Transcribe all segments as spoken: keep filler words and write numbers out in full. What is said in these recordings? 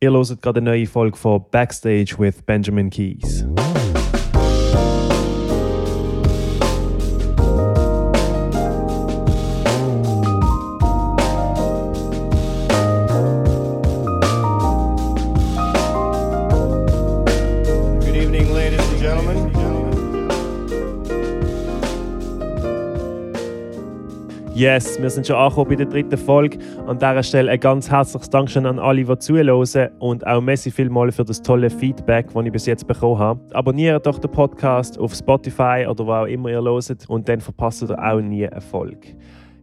Ihr hört gerade eine neue Folge von Backstage with Benjamin Keys. Yes, wir sind schon angekommen bei der dritten Folge. An dieser Stelle ein ganz herzliches Dankeschön an alle, die zuhören, und auch merci vielmals für das tolle Feedback, das ich bis jetzt bekommen habe. Abonniert doch den Podcast auf Spotify oder wo auch immer ihr hört, und dann verpasst ihr auch nie eine Folge.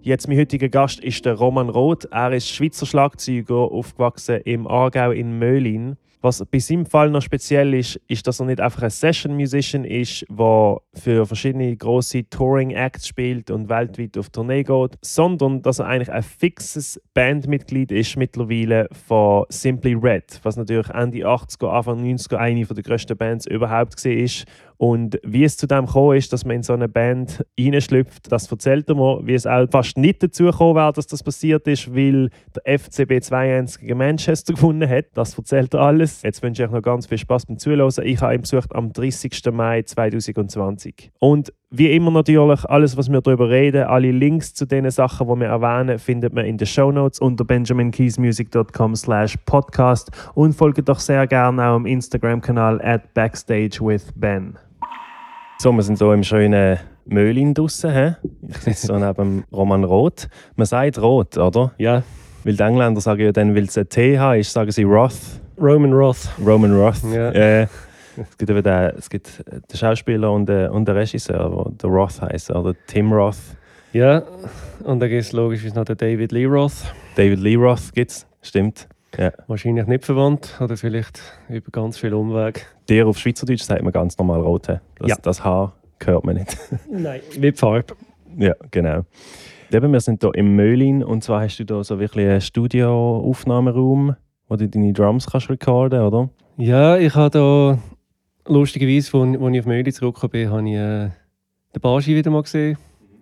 Jetzt mein heutiger Gast ist der Roman Roth. Er ist Schweizer Schlagzeuger, aufgewachsen im Aargau in Möhlin. Was bei seinem Fall noch speziell ist, ist, dass er nicht einfach ein Session-Musician ist, der für verschiedene grosse Touring-Acts spielt und weltweit auf Tournee geht, sondern dass er eigentlich ein fixes Bandmitglied ist mittlerweile von Simply Red, was natürlich Ende achtziger, Anfang neunziger eine der grössten Bands überhaupt war. Und wie es zu dem gekommen ist, dass man in so eine Band reinschlüpft, das erzählt er mir. Wie es auch fast nicht dazu gekommen wäre, dass das passiert ist, weil der F C B zwei eins gegen Manchester gewonnen hat. Das erzählt er alles. Jetzt wünsche ich euch noch ganz viel Spass beim Zuhören. Ich habe ihn besucht am dreißigsten Mai zweitausendzwanzig. Und wie immer natürlich, alles, was wir darüber reden, alle Links zu den Sachen, die wir erwähnen, findet man in den Shownotes unter benjaminkeysmusic dot com slash podcast, und folgt doch sehr gerne auch am Instagram-Kanal at backstagewithben. So, wir sind so im schönen Möhlin draussen. He? Ich sitze so neben Roman Roth. Man sagt Roth, oder? Ja. Weil die Engländer sagen ja dann, weil es ein T H ist, sagen sie Roth. Roman Roth. Roman Roth. Ja. Äh, Es gibt eben den, es gibt den Schauspieler und den, und den Regisseur, der Roth heisst, oder Tim Roth. Ja, und dann gibt es logisch noch den David Lee Roth. David Lee Roth gibt es, stimmt. Ja. Wahrscheinlich nicht verwandt, oder vielleicht über ganz viel Umweg. Der auf Schweizerdeutsch sagt man ganz normal Rot. Das, ja. Das Haar hört man nicht. Nein, wie die Farbe. Ja, genau. Eben, wir sind hier im Möhlin, und zwar hast du hier so wirklich einen Studioaufnahmeraum, wo du deine Drums kannst recorden, oder? Ja, ich habe hier... Lustigerweise, als ich auf Möhlin zurückgekommen bin, habe ich äh, den Baschi wieder mal gesehen,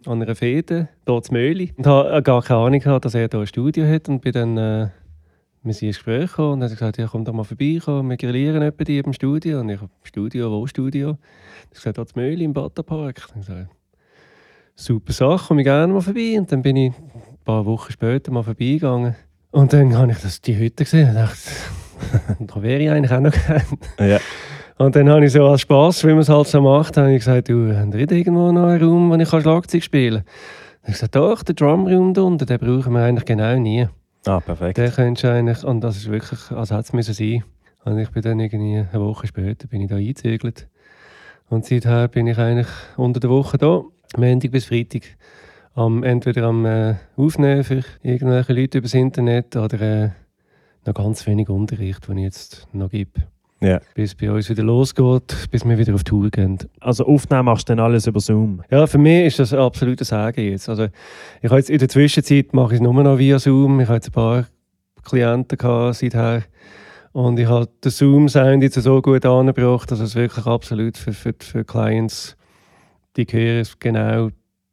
an einer Fete, hier in Möhlin. Und habe gar keine Ahnung gehabt, dass er hier ein Studio hat, und bin dann äh, mit ihm ins Gespräch gekommen, und dann hat er gesagt, ja, komm doch mal vorbei, komm, wir grillieren etwa die im Studio. Und ich habe Studio, wo Studio? Und er hat gesagt, hier in Möhlin, im Batapark. Und ich gesagt, super Sache, komm ich gerne mal vorbei. Und dann bin ich ein paar Wochen später mal vorbeigegangen. Und dann habe ich das, die Hütte gesehen und dachte, da wäre ich eigentlich auch noch gerne. Ja. Und dann habe ich so als Spass, wie man es halt so macht, habe ich gesagt, du, habt ihr irgendwo noch einen Raum, wo ich Schlagzeug spielen kann? Dann habe ich gesagt, doch, den Drumraum da unten, den brauchen wir eigentlich genau nie. Ah, perfekt. Den könntest du eigentlich, und das ist wirklich, als hätte es müssen sein. Und ich bin dann irgendwie eine Woche später, bin ich da eingezügelt. Und seither bin ich eigentlich unter der Woche da, Montag bis Freitag. Am, entweder am äh, Aufnehmen für irgendwelche Leute übers Internet, oder äh, noch ganz wenig Unterricht, den ich jetzt noch gebe. Yeah. Bis es bei uns wieder losgeht, bis wir wieder auf Tour gehen. Also Aufnahmen machst du dann alles über Zoom? Ja, für mich ist das ein absolutes Segen jetzt. Also ich jetzt in der Zwischenzeit mache ich es nur noch via Zoom. Ich habe jetzt ein paar Klienten gehabt seither. Und ich habe den Zoom-Sound jetzt so gut angebracht, dass es wirklich absolut für, für, für Clients, die hören es genau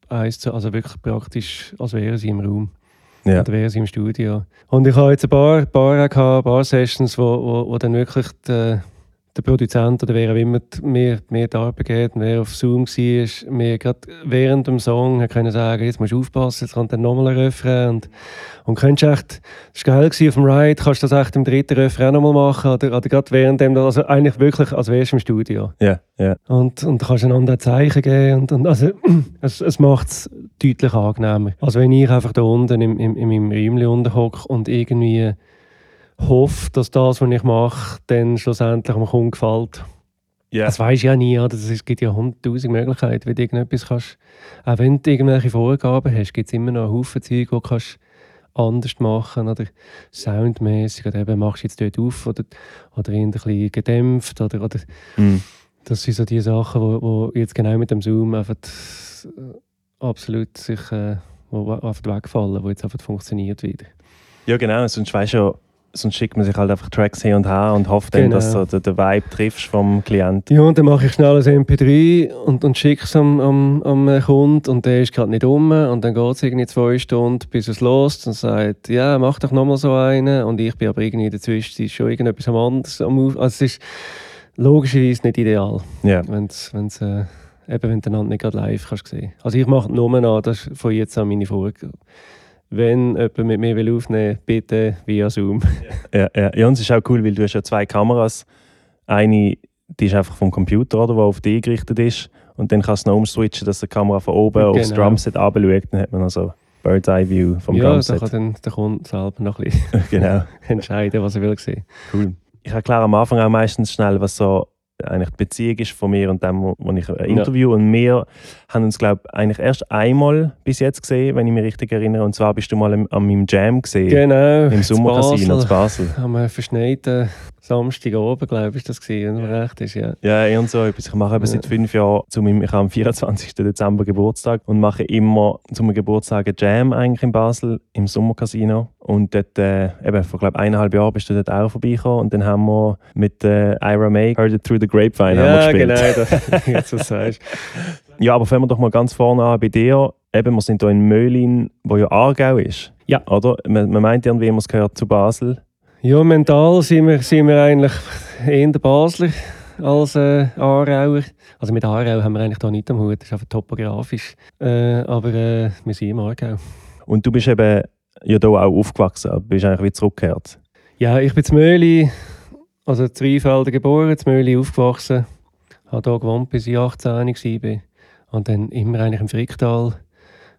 eins zu, also wirklich praktisch, als wären sie im Raum. Ja. Oder wäre sie im Studio. Und ich habe jetzt ein paar, paar, ein paar Sessions, wo, wo, wo dann wirklich der, der Produzent oder wer auch immer mir die Arbeit geht und wer auf Zoom war, mir gerade während dem Song können sagen, jetzt musst du aufpassen, jetzt kommt dann nochmal ein Refrain. Und, und könntest echt, das war geil gewesen, auf dem Ride, kannst du das echt im dritten Refrain auch nochmal machen. Oder, oder gerade während dem, also eigentlich wirklich, als wärst du im Studio. Ja, ja. Und, und kannst einander Zeichen geben. Und, und also, es, es macht es deutlich angenehmer. Also wenn ich einfach da unten im, im, im, im Räumchen unten hocke und irgendwie hoffe, dass das, was ich mache, dann schlussendlich am Kunden gefällt. Yeah. Das weisst du ja nie. Oder? Es gibt ja hunderttausend Möglichkeiten, wie du irgendetwas kannst. Auch wenn du irgendwelche Vorgaben hast, gibt es immer noch einen Haufen Zeug, die kannst anders machen oder soundmäßig. Oder eben machst du jetzt dort auf oder, oder ein bisschen gedämpft. Oder, oder mm. Das sind so die Sachen, die wo, wo jetzt genau mit dem Zoom einfach absolut sich äh, wo, wo einfach wegfallen, die jetzt einfach funktioniert wieder. Ja genau, sonst weisst du ja, sonst schickt man sich halt einfach Tracks hin und her und hofft genau. dann, dass du den, den Vibe triffst vom Klienten. Ja, und dann mache ich schnell ein M P drei und, und schicke es am, am, am Kunden und der ist gerade nicht um. Und dann geht es irgendwie zwei Stunden, bis es los und sagt, ja, mach doch nochmal so einen. Und ich bin aber irgendwie in der Zwischenzeit schon irgendetwas am anderes am Auf. Also es ist logischerweise nicht ideal, yeah. wenn's, wenn's, äh, eben, wenn du einander nicht gerade live kannst sehen. Also ich mache die Nummer an, das ist von jetzt an meine Vorgabe. Wenn jemand mit mir will aufnehmen will, bitte via Zoom. Ja, ja, ja, und es ist auch cool, weil du hast ja zwei Kameras. Eine, die ist einfach vom Computer, oder, die auf dich gerichtet ist. Und dann kannst du noch umswitchen, dass die Kamera von oben genau. aufs Drumset runterschaut. Dann hat man also Bird's Eye View vom ja, Drumset. Ja, dann kann dann der Kunde selber noch ein bisschen genau. entscheiden, was er will sehen. Cool. Ich erkläre am Anfang auch meistens schnell, was so eigentlich die Beziehung ist von mir und dem, wo ich interview. Ja. Und wir haben uns, glaube ich, eigentlich erst einmal bis jetzt gesehen, wenn ich mich richtig erinnere. Und zwar bist du mal im, an meinem Jam gesehen. Genau. Im Sommercasino in Basel. Am verschneiten Samstag oben, glaube ich, war das, wenn man ja. recht ist. Ja, ja, eher so etwas. Ich mache eben ja. seit fünf Jahren, zu meinem, ich habe am vierundzwanzigsten Dezember Geburtstag und mache immer zum Geburtstag einen Jam eigentlich in Basel, im Sommercasino. Und dort, äh, eben, vor glaube eineinhalb Jahren bist du dort auch vorbeigekommen und dann haben wir mit äh, Ira May «Heard It Through the Grapevine» ja, haben wir gespielt. Genau, das, jetzt was sagst. Ja, aber fangen wir doch mal ganz vorne an bei dir. Eben, wir sind hier in Möhlin, wo ja Aargau ist. Ja. Oder? Man, man meint irgendwie, es gehört zu Basel. Ja, mental sind wir, sind wir eigentlich eher Basler als äh, Aarauer. Also mit Aarau haben wir eigentlich da nichts am Hut, das ist einfach topografisch. Äh, aber äh, wir sind im Aargau. Und du bist eben ja hier auch aufgewachsen, aber bist eigentlich wieder zurückgekehrt? Ja, ich bin in Möhlin, also in Rheinfelden geboren, in Möhlin aufgewachsen. Habe hier gewohnt, bis ich achtzehn war. Und dann immer eigentlich im Fricktal.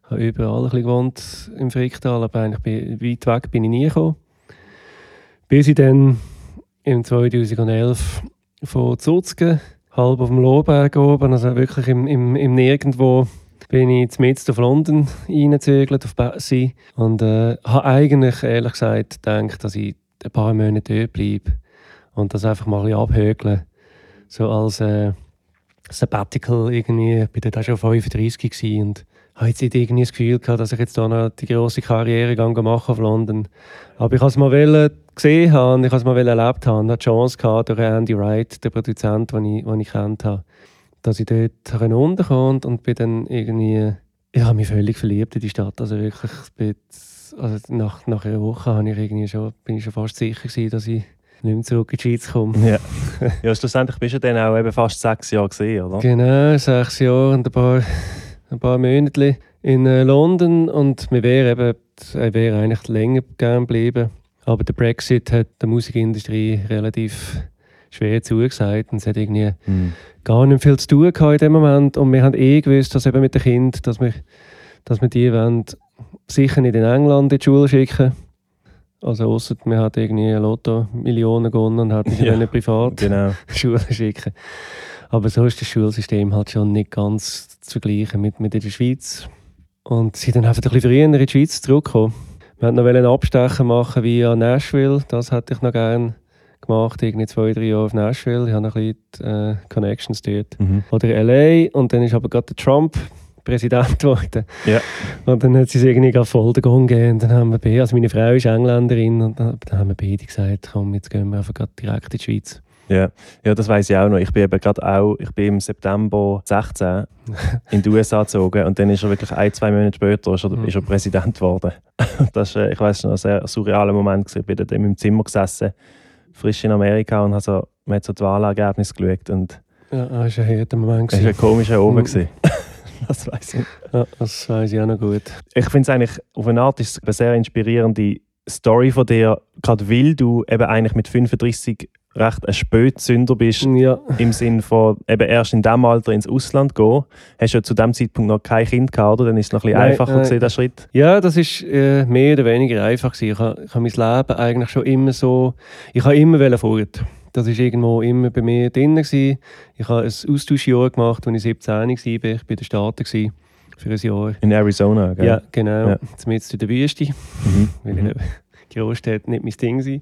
Ich habe überall ein bisschen gewohnt im Fricktal, aber eigentlich weit weg bin ich nie gekommen. Bis ich dann im zweitausendelf von Zuzgen, halb auf dem Lohberg oben, also wirklich im, im, im Nirgendwo, bin ich mitten auf London reingezögelt, auf Basel. Und äh, habe eigentlich, ehrlich gesagt, gedacht, dass ich ein paar Monate dort bleibe und das einfach mal ein bisschen abhökeln. So als äh, Sabbatical irgendwie. Ich war da schon fünfunddreissig und ich hatte jetzt irgendwie das Gefühl gehabt, dass ich jetzt hier noch die grosse Karriere machen auf London. Aber ich wollte es mal gesehen haben, ich wollte es mal erlebt haben. Ich hatte die Chance gehabt, durch Andy Wright, den Produzent, den ich, den ich kennt habe, dass ich dort runterkomme und bin dann irgendwie... Ich habe mich völlig verliebt in die Stadt. Also wirklich, bin, also nach, nach einer Woche habe ich irgendwie schon, bin ich schon fast sicher gewesen, dass ich nicht mehr zurück in die Schweiz komme. Ja, ja, schlussendlich bist du dann auch eben fast sechs Jahre gewesen, oder? Genau, sechs Jahre und ein paar... ein paar Monate in äh, London und wir wären wär eigentlich länger gern geblieben. Aber der Brexit hat der Musikindustrie relativ schwer zugesagt und es hat irgendwie mhm. gar nicht viel zu tun gehabt in dem Moment. Und wir haben eh gewusst, dass eben mit den Kindern, dass wir, dass wir die wollen, sicher nicht in England in die Schule schicken. Also ausser, wir hatten irgendwie Lotto-Millionen gewonnen und hatten sie ja, dann privat genau. Schule schicken. Aber so ist das Schulsystem halt schon nicht ganz zu vergleichen mit, mit in der Schweiz. Und sie sind dann einfach ein bisschen früher in die Schweiz zurückgekommen. Wir wollten noch einen Abstecher machen via Nashville. Das hätte ich noch gerne gemacht, irgendwie zwei, drei Jahre auf Nashville. Ich habe noch ein bisschen äh, Connections dort. Mhm. Oder L A und dann ist aber gerade der Trump Präsident geworden. Ja. Und dann hat sie es irgendwie gerade voll den Gang gegeben. Dann haben wir beide, also meine Frau ist Engländerin, und dann haben wir beide gesagt, komm, jetzt gehen wir einfach gerade direkt in die Schweiz. Ja, ja, das weiss ich auch noch. Ich bin eben gerade auch, ich bin im September sechzehn in die U S A gezogen und dann ist er wirklich ein, zwei Monate später ist er, mhm. ist er Präsident geworden. Das war, ich weiss noch, ein sehr surrealer Moment. Ich bin dann in meinem Zimmer gesessen, frisch in Amerika und habe so, man hat so die Wahlergebnisse geschaut. Und ja, das war ein harter Moment. Das war ein komischer Oben. Mhm. Das weiss ich. Ja, das weiss ich auch noch gut. Ich finde es eigentlich, auf eine Art ist es eine sehr inspirierende Story von dir, gerade weil du eben eigentlich mit fünfunddreissig recht ein Spätzünder bist, ja. im Sinne von eben erst in diesem Alter ins Ausland gehen. Hast du ja zu diesem Zeitpunkt noch kein Kind gehabt, oder? Dann ist es noch ein bisschen nein, einfacher nein. gewesen, der Schritt. Ja, das ist äh, mehr oder weniger einfach gewesen. Ich habe mein Leben eigentlich schon immer so... Ich wollte immer fort. Das war irgendwo immer bei mir drin gewesen. Ich habe ein Austauschjahr gemacht, als ich siebzehn war. Ich war in den Staaten gewesen, für ein Jahr. In Arizona, gell? Ja, genau. Ja. Zumindest in der Wüste. Mhm. Weil ich mhm. Großstadt nicht mein Ding sein.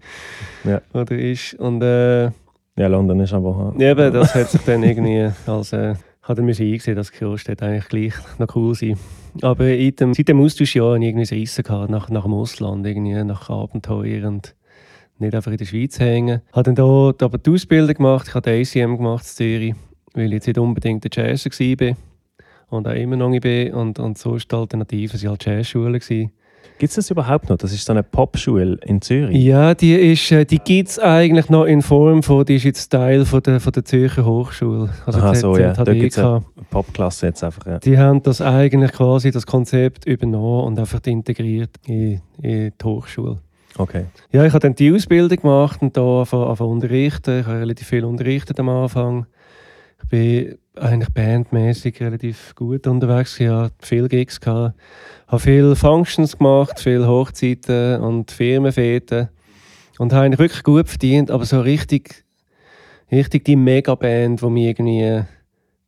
Ja. Oder ist. Und, äh, ja, London ist aber... Ja, aber das hat sich dann irgendwie... als äh, hat dann eingesehen, dass Großstadt eigentlich gleich noch cool sein. Aber in dem, seit dem Austauschjahr hatte ich irgendwie ein Reissen gehabt, nach, nach dem Ausland, irgendwie, nach Abenteuer und nicht einfach in der Schweiz hängen. Ich habe dann dort aber die Ausbildung gemacht, ich habe die A C M gemacht in Zürich, weil ich jetzt nicht unbedingt der Jazzer war und auch immer noch bin. Und, und so war die Alternative, sie war halt Jazzschule. Gibt es das überhaupt noch? Das ist so eine Popschule in Zürich. Ja, die, ist, die gibt es eigentlich noch in Form von, die ist jetzt Teil von der, von der Zürcher Hochschule. Also aha, so, ja. Da gibt es eine Popklasse jetzt einfach. Ja. Die haben das eigentlich quasi, das Konzept übernommen und einfach integriert in, in die Hochschule. Okay. Ja, ich habe dann die Ausbildung gemacht und da angefangen zu unterrichten. Ich habe relativ viel unterrichtet am Anfang. Ich bin eigentlich bandmäßig relativ gut unterwegs. Ich hatte viele Gigs, habe viele Functions gemacht, viele Hochzeiten und Firmenfäten. Und habe eigentlich wirklich gut verdient, aber so richtig, richtig die Megaband, die mich irgendwie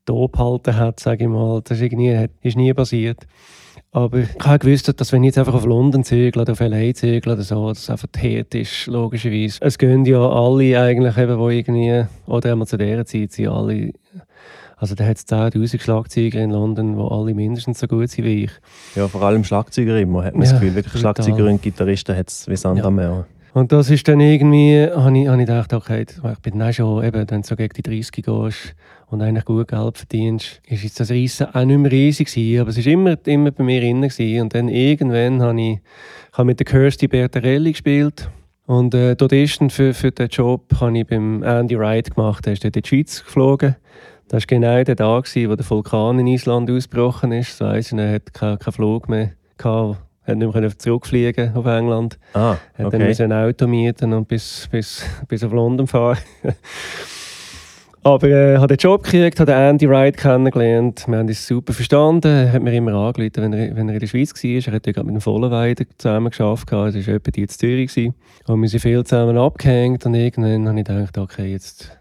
top gehalten hat, sage ich mal, das ist, irgendwie, ist nie passiert. Aber ich habe gewusst, dass wenn ich jetzt einfach auf London zügle oder auf L A zügle oder so, das einfach hart ist, logischerweise. Es gehen ja alle eigentlich, eben, die irgendwie, oder einmal zu dieser Zeit sind alle, also da hat es zehntausend Schlagzeuger in London, die alle mindestens so gut sind wie ich. Ja, vor allem Schlagzeuger immer, hat man ja das Gefühl, wirklich Schlagzeuger und Gitarristen hat es wie Sand am Meer. Und das ist dann irgendwie, habe ich, hab ich gedacht, okay, ich bin dann schon, eben, wenn du so gegen die dreißig gehst und eigentlich gut Geld verdienst, ist jetzt das Reissen auch nicht mehr riesig gewesen, aber es war immer, immer bei mir drin gewesen. Und dann irgendwann habe ich, ich habe mit der Kirsty Bertarelli gespielt und äh, dort ersten für, für den Job habe ich beim Andy Wright gemacht, der ist dort in die Schweiz geflogen. Das war genau der Tag, wo der Vulkan in Island ausgebrochen ist, das weiss ich, er hat keinen kein Flug mehr gehabt. Er konnte nicht mehr zurückfliegen auf England. Ah, okay. Er dann musste ein Auto mieten und bis, bis, bis auf London fahren. Aber er äh, hat den Job gekriegt, hat Andy Wright kennengelernt. Wir haben uns super verstanden. Er hat mir immer angerufen, wenn er, wenn er in der Schweiz war. Er hat gerade mit dem Vollenweider zusammen gearbeitet. Es war etwa in Zürich. Und wir sind viel zusammen abgehängt. Und irgendwann habe ich gedacht, okay, jetzt,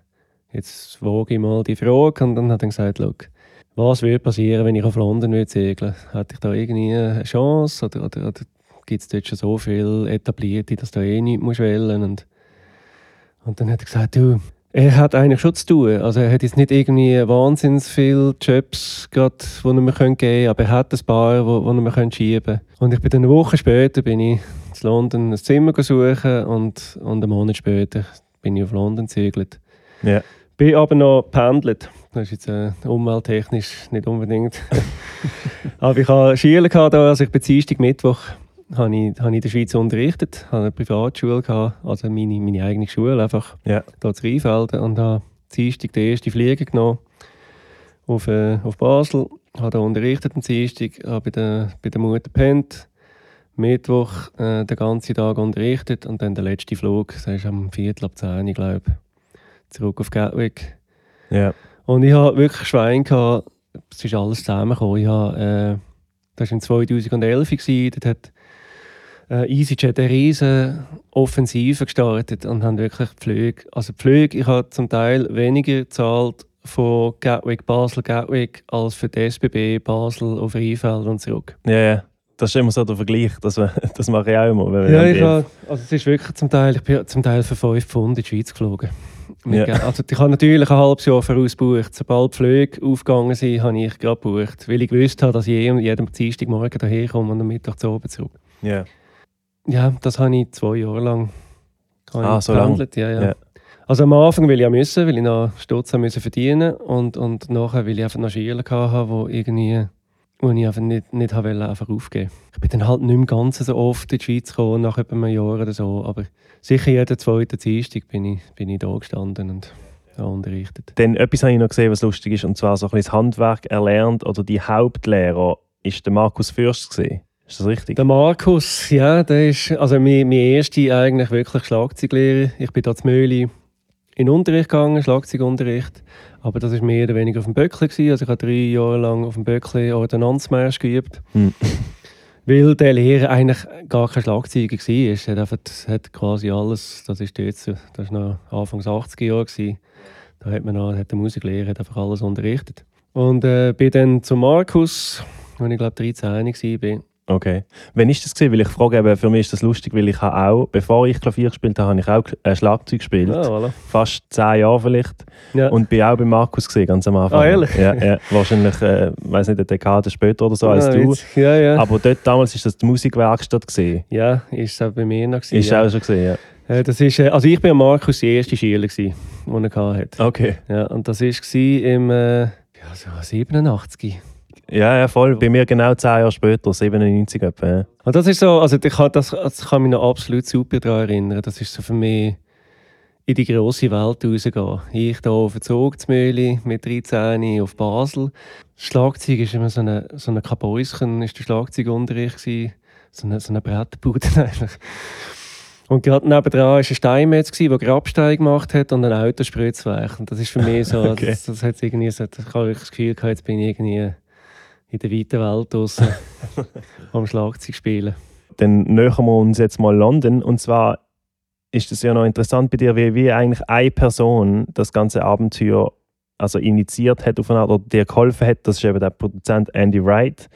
jetzt wage ich mal die Frage. Und dann hat er gesagt, look, was würde passieren, wenn ich auf London segeln würde? Hätte ich da irgendwie eine Chance? Oder, oder, oder gibt es dort schon so viel Etablierte, dass du da eh nichts wählen musst? Und, und dann hat er gesagt, du, er hat eigentlich schon zu tun. Also er hat jetzt nicht irgendwie wahnsinnig viele Jobs, grad, die er mir geben könnte, aber er hat ein paar, die er mir schieben könnte. Und ich bin dann eine Woche später bin ich in London ein Zimmer suchen und, und einen Monat später bin ich auf London gesegelt. Yeah. Bin aber noch gependelt. Das ist jetzt äh, umwelttechnisch nicht unbedingt. Aber ich hatte Schüler, also ich bin Dienstag, Mittwoch habe ich, habe ich in der Schweiz unterrichtet, habe eine Privatschule gehabt, also meine, meine eigene Schule, einfach yeah. hier zu Rheinfelden. Und habe Dienstag den ersten Flieger genommen auf, äh, auf Basel, habe hier unterrichtet am Dienstag, habe bei der, bei der Mutter gepennt, Mittwoch äh, den ganzen Tag unterrichtet und dann der letzte Flug, das ist am Viertel ab zehn, glaube ich. Zurück auf Gatwick. Yeah. Und ich hatte wirklich Schwein gehabt. Es ist alles zusammengekommen. Ich habe, äh, das war im zweitausendelf. Dort hat äh, EasyJet eine riesen Offensive gestartet und haben wirklich die Flüge. Also die Flüge, ich habe zum Teil weniger gezahlt von Gatwick, Basel, Gatwick als für die S B B, Basel auf Rheinfelden und zurück. Ja, yeah. Das ist immer so der Vergleich, das, das mache ich auch immer. Wenn ja, ich habe, also es ist wirklich zum Teil, ich bin zum Teil für fünf Pfund in die Schweiz geflogen. Ja. Also ich habe natürlich ein halbes Jahr voraus gebucht. Sobald die Flüge aufgegangen sind, habe ich gerade gebucht, weil ich gewusst habe, dass ich jeden Dienstagmorgen hierher komme und am Mittag zu oben zurück. Ja. Ja, das habe ich zwei Jahre lang ah, so gehandelt. Ja, ja. Ja. Also am Anfang will ich ja müssen, weil ich noch Stutz müssen verdienen und, und nachher will ich einfach noch Schüler haben, die irgendwie... Und ich einfach nicht, nicht wollte einfach aufgeben. Ich bin dann halt nicht mehr ganz so oft in die Schweiz gekommen, nach etwa einem Jahr oder so. Aber sicher jeden zweiten Dienstag bin ich, bin ich da gestanden und da unterrichtet. Dann etwas habe ich noch gesehen, was lustig ist, und zwar so ein bisschen das Handwerk erlernt oder die Hauptlehrer ist der Markus Fürst gewesen. Ist das richtig? Der Markus, ja, der ist also mein, mein erster eigentlich wirklich Schlagzeuglehrer. Ich bin da zu Möhlin in den Unterricht gegangen, Schlagzeugunterricht. Aber das war mehr oder weniger auf dem Böckli. Also ich habe drei Jahre lang auf dem Böckli Ordnanzmarsch geübt. Hm. Weil der Lehrer eigentlich gar kein Schlagzeuger war. Er hat, hat quasi alles, das war dort, noch Anfang der achtziger Jahre. Da hat, man noch, hat der Musiklehrer hat einfach alles unterrichtet. Und äh, bin dann zu Markus, als ich glaube dreizehn war. Okay. Wann war das? Weil ich frage, eben, für mich ist das lustig, weil ich habe auch, bevor ich Klavier gespielt habe, habe ich auch ein Schlagzeug gespielt. Ah, voilà. Fast zehn Jahre vielleicht. Ja. Und war auch bei Markus gewesen, ganz am Anfang. Ah, ehrlich? Ja, ja. Wahrscheinlich, äh, weiß nicht, eine Dekade später oder so als ah, du. Ja, ja. Aber dort damals war das die Musikwerkstatt gewesen. Ja, ist es auch bei mir noch gewesen. Ist ja. auch schon gewesen, ja. Das ist, also ich bin Markus die erste Schüler gsi, den er hatte. Okay. Ja, und das war im äh, ja, so siebenundachtzig. Ja, ja, voll. Bei mir genau zehn Jahre später, siebenundneunzig etwa. Ja. Und das ist so, also ich kann, das, das kann mich noch absolut super daran erinnern. Das ist so für mich in die grosse Welt rausgehen. Ich hier auf den Zug zu Möhlin, mit dreizehn auf Basel. Das Schlagzeug war immer so ein so Kabäuschen, ist der Schlagzeugunterricht gsi, so eine, so eine Brettbude eigentlich. Und gerade nebenan war ein Steinmetz, der Grabstein gemacht hat und ein Autospritzwerk. Und das ist für mich so, okay. das, das hat irgendwie so, das habe ich das Gefühl gehabt, jetzt bin ich irgendwie in der weiten Welt draussen am Schlagzeug spielen. Dann nähern wir uns jetzt mal London. Und zwar ist es ja noch interessant bei dir, wie, wie eigentlich eine Person das ganze Abenteuer also initiiert hat aufeinander oder dir geholfen hat. Das ist eben der Produzent Andy Wright.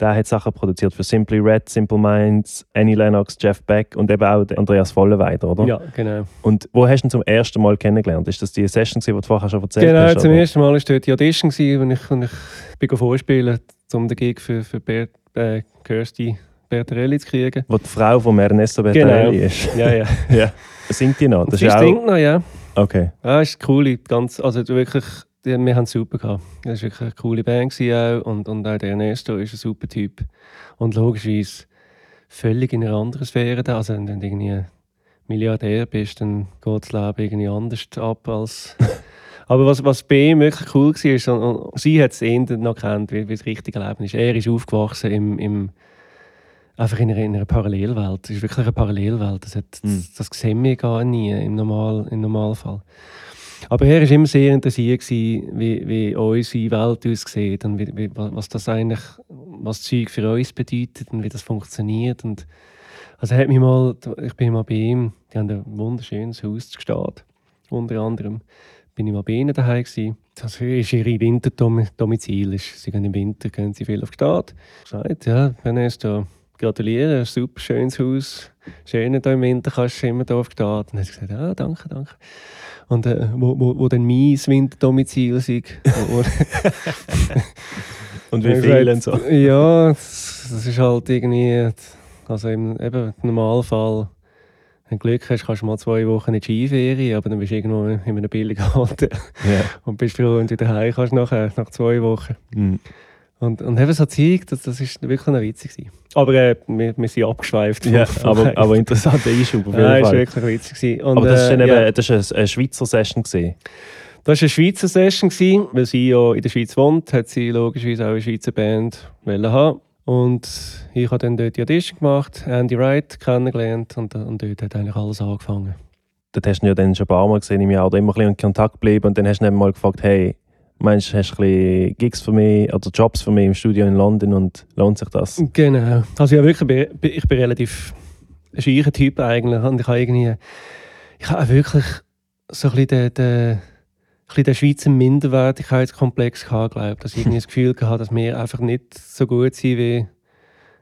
Der hat Sachen produziert für Simply Red, Simple Minds, Annie Lennox, Jeff Beck und eben auch Andreas Vollenweider, oder? Ja, genau. Und wo hast du ihn zum ersten Mal kennengelernt? Ist das die Session, die du vorher schon erzählt genau, hast? Genau, zum oder? ersten Mal war dort die Audition, und ich, und ich bin vorspielen, um den Gig für, für Bert, äh, Kirsty Bertarelli zu kriegen. Wo die Frau von Ernesto Bertarelli genau. ist. Ja, ja. ja. Singt die noch? Das sie ist singt auch... noch, ja. Okay. Ja, ist cool, ganz, also wirklich... Wir haben es super gehabt. Das war wirklich eine coole Band auch. Und, und auch der Ernesto ist ein super Typ. Und logischerweise völlig in einer anderen Sphäre. Also, wenn du irgendwie Milliardär bist, dann geht das Leben irgendwie anders ab als. Aber was, was bei ihm wirklich cool war, ist, und, und sie hat es ihn noch gekannt, wie, wie das richtige Leben ist. Er ist aufgewachsen im, im, einfach in einer, in einer Parallelwelt. Es ist wirklich eine Parallelwelt. Das, hat, mhm. das, das sehen wir gar nie im, Normal, im Normalfall. Aber er war immer sehr interessiert, wie, wie unsere Welt aussieht und wie, wie, was das eigentlich, was Zeug für uns bedeutet und wie das funktioniert. Und also hat mich mal, ich bin mal bei ihm, die haben ein wunderschönes Haus zu Gstaad, unter anderem. Bin ich mal bei ihnen daheim gsi. Das ist ihre Winterdomizil. Sie gehen im Winter gehen sie viel auf Gstaad. Ich sagte, ja, Ernesto, gratuliere, ein super schönes Haus. Schön, hier im Winter kannst du immer hier auf Gstaad. Und dann hat sie gesagt, ah, danke, danke. Und äh, wo, wo, wo dann mein Winterdomizil sei. Und wie viel und so. Ja, das, das ist halt irgendwie, also im, eben, im Normalfall, wenn du Glück hast, kannst du mal zwei Wochen in die Skiferien, aber dann bist du irgendwo in einem billigen Hotel. Yeah. Und bist froh, wenn du wieder heim kannst nachher, nach zwei Wochen. Mm. Und, und eben so Zeug, das, das ist wirklich noch witzig gewesen. Aber äh, wir, wir sind abgeschweift. Ja, aber, aber interessanter Einschub auf jeden Nein, Fall. Nein, das war wirklich witzig gewesen. Und, aber das war äh, ja. eine, eine Schweizer Session gewesen. Das war eine Schweizer Session gewesen, weil sie ja in der Schweiz wohnt, hat sie logischerweise auch eine Schweizer Band haben. Und ich habe dann dort die Audition gemacht, Andy Wright kennengelernt und, und dort hat eigentlich alles angefangen. Dort hast du ja dann schon ein paar Mal gesehen im Jahr oder immer ein bisschen in Kontakt geblieben und dann hast du dann mal gefragt, hey, meinst du, hast du ein bisschen Gigs für mich oder Jobs für mich im Studio in London und lohnt sich das? Genau. Also ja, wirklich, ich bin relativ ein scheicher Typ eigentlich. Und ich habe irgendwie, ich habe wirklich so ein bisschen den, den, bisschen den Schweizer Minderwertigkeitskomplex gehabt, glaube ich. Dass ich irgendwie das Gefühl hatte, dass wir einfach nicht so gut sind wie,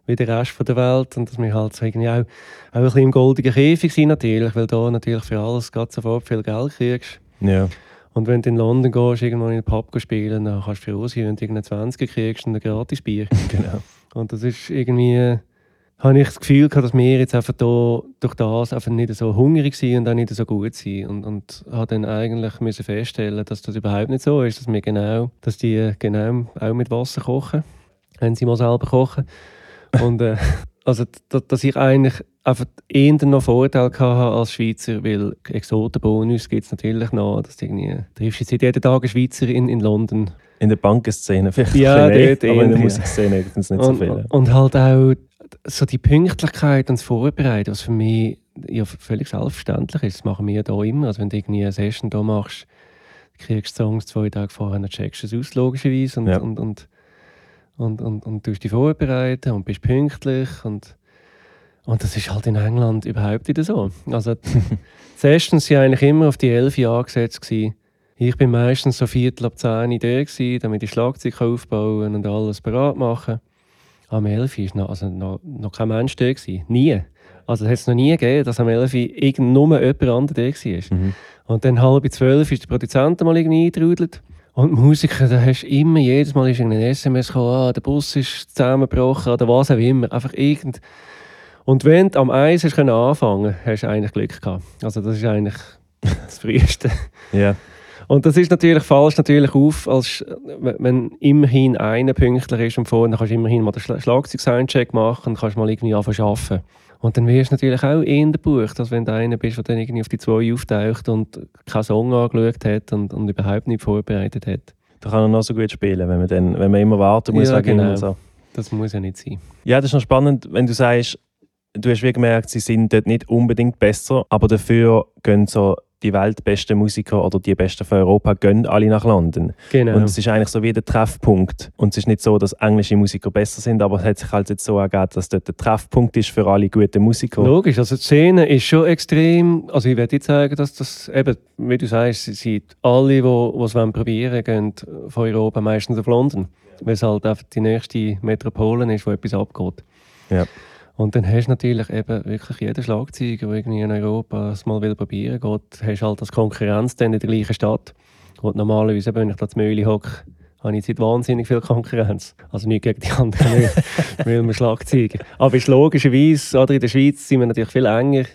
wie der Rest der Welt. Und dass wir halt so irgendwie auch, auch ein bisschen im goldenen Käfig sind natürlich, weil da natürlich für alles gerade sofort viel Geld kriegst. Ja. Und wenn du in London gehst, irgendwo in den Pub spielen, dann kannst du froh sein, wenn du irgendeinen zwanziger kriegst und ein Gratis-Bier. Genau. Und das ist irgendwie, äh, habe ich das Gefühl gehabt, dass wir jetzt einfach da, durch das einfach nicht so hungrig sind und auch nicht so gut sind. Und, und habe dann eigentlich müssen feststellen, dass das überhaupt nicht so ist, dass wir genau, dass die genau auch mit Wasser kochen, wenn sie mal selber kochen. Und äh, also, dass ich eigentlich einfach eher noch Vorteil hatte als Schweizer, weil Exotenbonus gibt es natürlich noch. Dass du irgendwie, triffst jetzt nicht jeden Tag einen Schweizer in, in London. In der Bankenszene vielleicht ja, ein bisschen mehr, aber in der Musikszene gibt es nicht so viele. Und halt auch so die Pünktlichkeit und das Vorbereiten, was für mich ja völlig selbstverständlich ist. Das machen wir hier immer. Also wenn du irgendwie eine Session hier machst, kriegst du Songs zwei Tage vorher, dann checkst du es aus, logischerweise. Und, ja. und, und, Und, und, und du bist dich vorbereitet und bist pünktlich. Und, und das ist halt in England überhaupt nicht so. Also, zuerstens waren eigentlich immer auf die elf Jahre angesetzt. Ich war meistens so viertel ab zehn da, damit ich Schlagzeug aufbauen und alles bereit machen. Am elf war noch, also noch, noch kein Mensch da. Nie. Also, das hat es noch nie gegeben, dass am elf nur jemand anderes da war. Mhm. Und dann halb zwölf ist der Produzent mal irgendwie eingetrudelt. Und Musiker, da hast du immer, jedes Mal ist irgendein S M S gekommen, ah, der Bus ist zusammengebrochen oder was auch immer. Einfach irgend. Und wenn du am Eis hast anfangen, hast du eigentlich Glück gehabt. Also das ist eigentlich das Früheste. Yeah. Und das ist natürlich falsch natürlich auf, als wenn immerhin einer Pünktler ist und vorne, dann kannst du immerhin mal den Schlagzeug-Soundcheck machen, dann kannst du mal irgendwie anfangen zu arbeiten. Und dann wirst du natürlich auch eher gebucht, als wenn du einer bist, der dann irgendwie auf die zwei auftaucht und keinen Song angeschaut hat und, und überhaupt nicht vorbereitet hat. Da kann er noch so gut spielen, wenn man, dann, wenn man immer warten muss. Ja, genau. So. Das muss ja nicht sein. Ja, das ist noch spannend, wenn du sagst, du hast wie gemerkt, sie sind dort nicht unbedingt besser, aber dafür gehen so die weltbesten Musiker oder die besten von Europa gehen alle nach London. Genau. Und es ist eigentlich so wie der Treffpunkt. Und es ist nicht so, dass englische Musiker besser sind, aber es hat sich halt jetzt so ergeben, dass dort der Treffpunkt ist für alle guten Musiker. Logisch, also die Szene ist schon extrem, also ich würde jetzt sagen, dass das eben, wie du sagst, sind alle, die es probieren wollen, gehen von Europa meistens auf London. Ja. Weil es halt einfach die nächste Metropole ist, wo etwas abgeht. Ja. Und dann hast du natürlich eben wirklich jeden Schlagzeuger, der irgendwie in Europa es mal probieren will, hast halt als Konkurrenz dann in der gleichen Stadt. Und normalerweise, wenn ich da zu Möhlin hocke, habe ich jetzt wahnsinnig viel Konkurrenz. Also nicht gegen die anderen, weil wir Schlagzeuger. Aber ist logischerweise, oder in der Schweiz sind wir natürlich viel enger.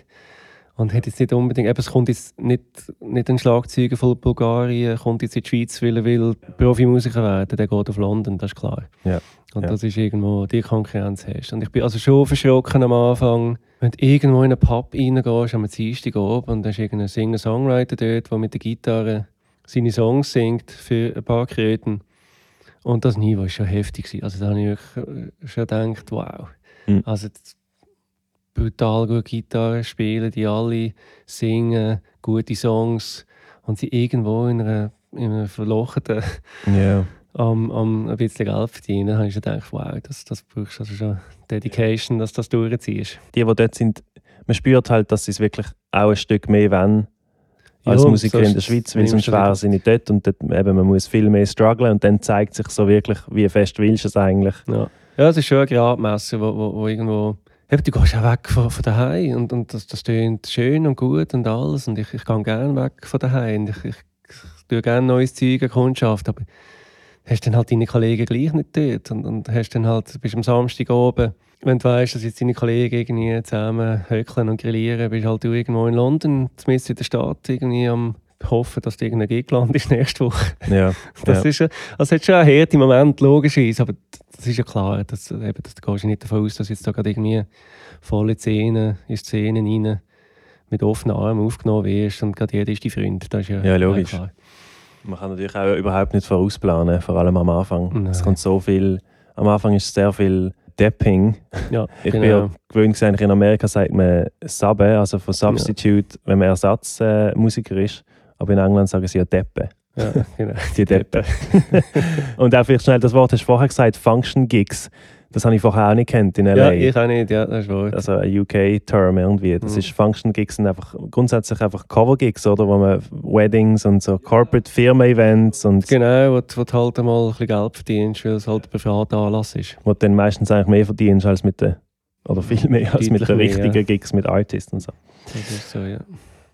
Und hat jetzt nicht unbedingt, eben, es kommt jetzt nicht, nicht ein Schlagzeuger von Bulgarien, kommt jetzt in die Schweiz, weil er will Profimusiker werden, der geht auf London, das ist klar. Ja. Und ja. Das ist irgendwo, die Konkurrenz hast. Und ich bin also schon verschrocken am Anfang, wenn du irgendwo in einen Pub reingehst, am Dienstag oben, und da ist irgendein Singer-Songwriter dort, der mit der Gitarre seine Songs singt für ein paar Kröten. Und das Niveau war schon heftig. Also da habe ich wirklich schon gedacht, wow. Mhm. Also, brutal gute Gitarre spielen, die alle singen, gute Songs und sie irgendwo in einer, in einer verlochenen yeah. am, am ein bisschen Geld verdienen, habe ich schon gedacht, wow, das, das brauchst du also schon Dedication, dass du das durchziehst. Die, die dort sind, man spürt halt, dass sie es wirklich auch ein Stück mehr wollen als ja, Musiker so in der Schweiz, weil sonst wären sie nicht dort und dort, eben, man muss viel mehr strugglen und dann zeigt sich so wirklich, wie fest willst du es eigentlich. Ja, ja, es ist schon ein Gradmesser, wo, wo, wo irgendwo Eben, du gehst auch weg von, von daheim und, und das, das tönt schön und gut und alles und ich, ich gehe gerne weg von daheim und ich, ich, ich tue gerne neues Zeug an Kundschaft, aber hast dann halt deine Kollegen gleich nicht dort und, und hast dann halt, bist am Samstag oben, wenn du weißt, dass jetzt deine Kollegen irgendwie zusammen höckeln und grillieren, bist halt du irgendwo in London, zumindest in der Stadt, irgendwie am Hoffen, dass du irgendein Gig landest nächste Woche. Ja, das ja. ist ja, also hat schon einen harten Moment, logischerweise, aber das ist ja klar, dass, eben, dass du gehst nicht davon aus, dass jetzt da gerade irgendwie volle Szene in Szenen rein mit offenen Armen aufgenommen wirst und gerade jeder ist dein Freund. Das ist ja, ja logisch. Klar. Man kann natürlich auch überhaupt nicht vorausplanen, vor allem am Anfang. Nein. Es kommt so viel, am Anfang ist sehr viel Depping. Ja, ich genau. bin ja gewöhnt, eigentlich in Amerika sagt man Subbe, also von Substitute, ja. wenn man Ersatzmusiker äh, ist. Aber in England sagen sie ja Deppen. Ja, genau. Die Deppen. Und auch vielleicht schnell das Wort, hast du vorher gesagt, Function Gigs. Das habe ich vorher auch nicht gekannt in L A. Ja, ich auch nicht, ja, das ist wahr. Also ein U K-Term irgendwie. Das mhm. ist Function Gigs sind einfach grundsätzlich einfach Cover-Gigs, oder? Wo man Weddings und so Corporate-Firma-Events und... Genau, wo, wo du halt einmal ein bisschen Geld verdienst, weil es halt ein befreiter Anlass ist. Wo du dann meistens eigentlich mehr verdienst als mit den... Oder viel mehr als mit den richtigen mehr, ja. Gigs mit Artists und so. Das ist so, ja.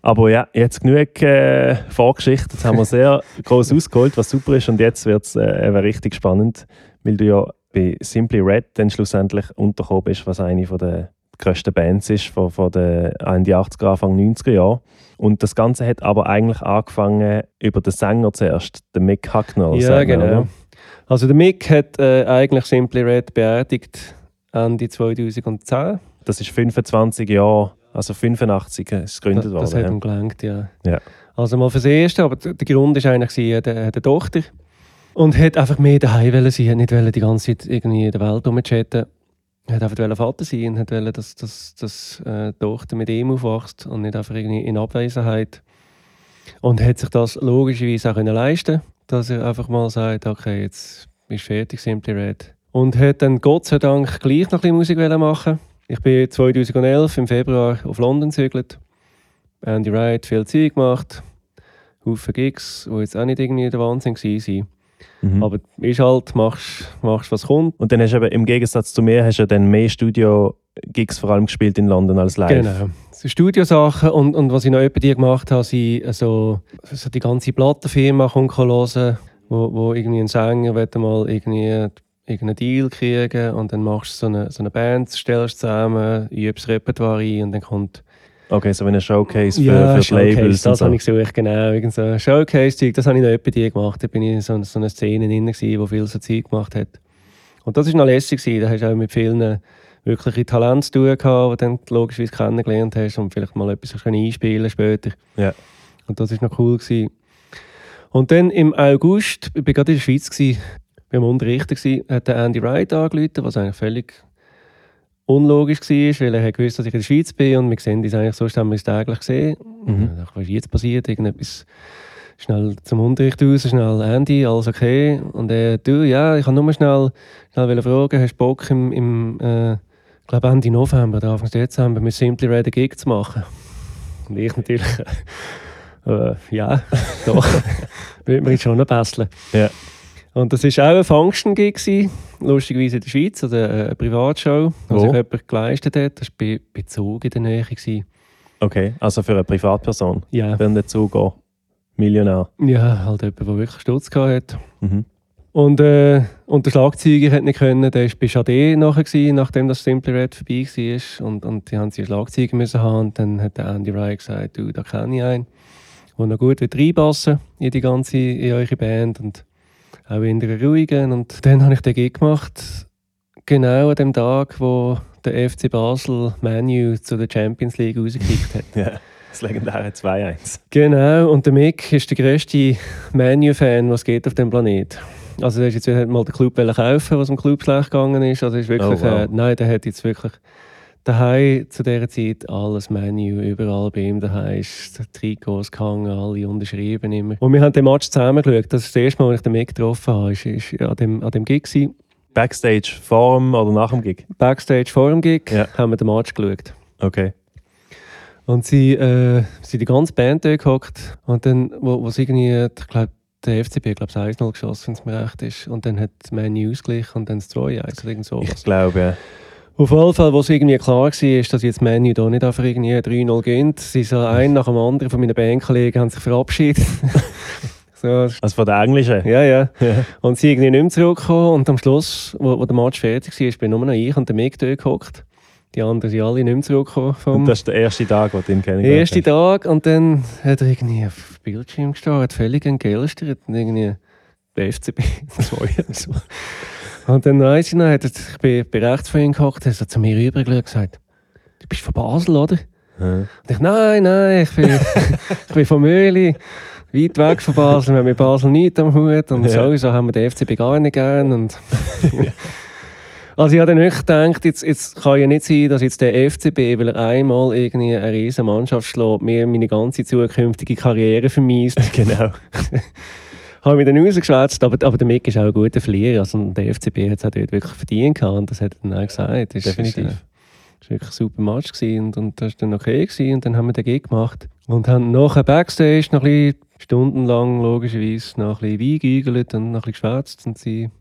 Aber ja, jetzt genug äh, Vorgeschichte. Jetzt haben wir sehr gross ausgeholt, was super ist. Und jetzt wird es äh, richtig spannend, weil du ja bei Simply Red dann schlussendlich untergekommen bist, was eine der grössten Bands ist, von, von den Ende achtziger, Anfang neunziger Jahren. Und das Ganze hat aber eigentlich angefangen über den Sänger zuerst, den Mick Hucknall. Ja, Sänger, genau. Oder? Also der Mick hat äh, eigentlich Simply Red beerdigt Ende zweitausendzehn. Das ist fünfundzwanzig Jahre. Also fünfundachtzig ist es gegründet worden. Das, das hat ihm gelangt, ja. ja. Also mal fürs Erste, aber der Grund war eigentlich, er hat eine Tochter und hat einfach mehr daheim wollen sein, er wollte nicht die ganze Zeit irgendwie in der Welt rumchatten. Er wollte einfach Vater sein und wollte, dass, dass, dass die Tochter mit ihm aufwächst und nicht einfach irgendwie in Abwesenheit. Und hat sich das logischerweise auch leisten können, dass er einfach mal sagt, okay, jetzt ist fertig, Simply Red. Und hat dann Gott sei Dank gleich noch ein bisschen Musik machen. Ich bin zweitausendelf im Februar auf London gezügelt. Andy Wright viel Zeug gemacht, Haufen Gigs, die jetzt auch nicht irgendwie der Wahnsinn waren. Mhm. Aber ist halt, machst, machst was kommt. Und dann hast du eben, im Gegensatz zu mir, hast du dann mehr Studio-Gigs vor allem gespielt in London als live. Genau. So Studiosachen und, und was ich noch etwa die gemacht habe, sind also, also die ganze Plattenfirma hören, wo, wo irgendwie ein Sänger mal irgendwie irgendeinen Deal kriegen und dann machst du so eine, so eine Band, stellst zusammen, übst Repertoire ein und dann kommt... Okay, so wie ein Showcase für, ja, für Showcase, Labels. Das so. habe ich gesucht, genau. Irgend so ein Showcase-Zeug, das habe ich noch etwa die gemacht. Da bin ich in so, so einer Szene drin, die viel so Zeug gemacht hat. Und das war noch lässig. Da hast du auch mit vielen wirklichen Talenten zu tun gehabt, die dann logischerweise kennengelernt hast und vielleicht mal etwas einspielen können später. Ja. Und das war noch cool gewesen. Und dann im August, ich war gerade in der Schweiz, ich war im Unterrichter, hat Andy Wright angerufen, was eigentlich völlig unlogisch war, weil er hat gewusst, dass ich in der Schweiz bin und wir sehen uns eigentlich, sonst haben wir uns täglich gesehen. Mhm. Ich dachte, was ist jetzt passiert? Irgendetwas schnell zum Unterricht raus, schnell Andy, alles okay. Und er, du, ja, ich wollte nur schnell, schnell fragen, hast du Bock im, im äh, ich glaube Ende November oder Anfang Dezember mit Simply Red einen Gig zu machen? Und ich natürlich, äh, ja, doch, würde mir jetzt schon noch basteln. Yeah. Und das war auch ein Function-Gig, lustigerweise in der Schweiz, also eine Privatshow, die sich jemand geleistet hat. Das war bei Zug in der Nähe. Okay, also für eine Privatperson? Ja. Für einen Zug auch Millionär? Ja, halt jemand, der wirklich Stutz hatte. Mhm. Und, äh, und der Schlagzeuger konnte nicht können, der war bei Chade nachher, nachdem das Simply Red vorbei war. Und, und die haben sie einen Schlagzeuger müssen haben. Und dann hat Andy Wright gesagt, du, da kenne ich einen, der noch gut reinpassen in die ganze, in eure Band. Und auch in der ruhigen. Und dann habe ich den Gig gemacht, genau an dem Tag, wo der F C Basel Menu zu der Champions League rausgekickt hat. Ja, das legendäre zwei eins. Genau, und der Mick ist der grösste Menu-Fan, was geht auf dem Planeten. Also der hat jetzt mal den Club kaufen, was im Club schlecht gegangen ist. Also ist wirklich, oh, wow. äh, nein, der hat jetzt wirklich daheim zu dieser Zeit alles Menu, überall bei ihm daheim ist Trikots gehangen, alle unterschrieben immer. Und wir haben den Match zusammen geschaut. Das ist das erste Mal, als ich den Mick getroffen habe, ist, ist an dem, an dem Gig gewesen. Backstage vor dem oder nach dem Gig? Backstage vor dem Gig, ja, haben wir den Match geschaut. Okay. Und sie, äh, sie die ganze Band da gehockt und dann, wo, wo sie irgendwie, ich glaube, der F C B hat eins null geschossen, wenn es mir recht ist. Und dann hat Menu ausgeglichen und dann das zwei eins oder irgend sowas. Ich glaube, ja. Auf jeden Fall, wo es irgendwie klar war, ist, dass jetzt Menu da nicht einfach irgendwie drei null gönnt. Sie sind so ein nach dem anderen von meinen Bandkollegen haben sich verabschiedet. So. Also von den Englischen? Ja, ja, ja. Und sie irgendwie nicht mehr zurückgekommen. Und am Schluss, wo, wo der Match fertig war, bin nur noch ich und der Mick dort gehockt. Die anderen sind alle nicht mehr zurückgekommen. Und das ist der erste Tag, den du ihn kennengelernt hast? Der erste Tag. Und dann hat er irgendwie auf dem Bildschirm gestarrt, völlig entgelstert. Und irgendwie der F C B zwei. Und dann weiss ich noch, hat er, ich bin, bin rechts von ihm gehockt, hat er zu mir rübergeschaut und gesagt, du bist von Basel, oder? Ja. Und ich, nein, nein, ich bin, ich bin von Möhlin, weit weg von Basel, wir haben mit Basel nichts am Hut und ja, sowieso haben wir den F C B gar nicht gern. Und ja. Also ich habe dann wirklich gedacht, jetzt, jetzt kann ja nicht sein, dass jetzt der F C B, weil er einmal irgendwie eine riesen Mannschaft schlägt, mir meine ganze zukünftige Karriere vermisst. Genau. Habe mich dann rausgeschwätzt, aber, aber der Mick ist auch ein guter Flieger. Also der F C B hat es auch dort wirklich verdient gehabt, und das hat er dann auch gesagt. Das war wirklich ein super Match gewesen, und, und das war dann okay gewesen, und dann haben wir den Gig gemacht und haben nachher Backstage noch ein bisschen stundenlang logischerweise noch ein bisschen Wein geügelt und noch ein bisschen geschwätzt und sind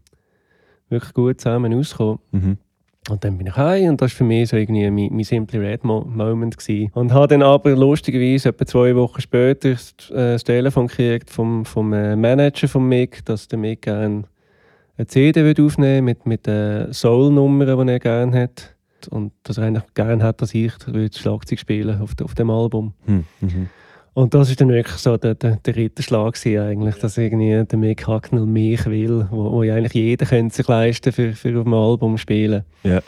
wirklich gut zusammen rausgekommen. Mhm. Und dann bin ich heim und das war für mich so irgendwie mein, mein Simply Red Moment gewesen. Und habe dann aber lustigerweise etwa zwei Wochen später äh, das Telefon gekriegt vom, vom äh, Manager von Mick, dass der Mick gerne eine C D würde aufnehmen mit, mit den Soul-Nummern, die er gerne hat. Und dass er eigentlich gerne hat, dass ich das Schlagzeug spielen auf, auf dem Album. Hm. Mhm. Und das war dann wirklich so der, der, der Ritterschlag eigentlich, dass irgendwie der Mick Hucknall mich will, wo, wo ja eigentlich jeder könnte sich leisten für, für auf dem Album spielen. Ja.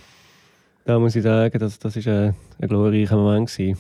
Da muss ich sagen, das, das war ein, ein glorreicher Moment gewesen.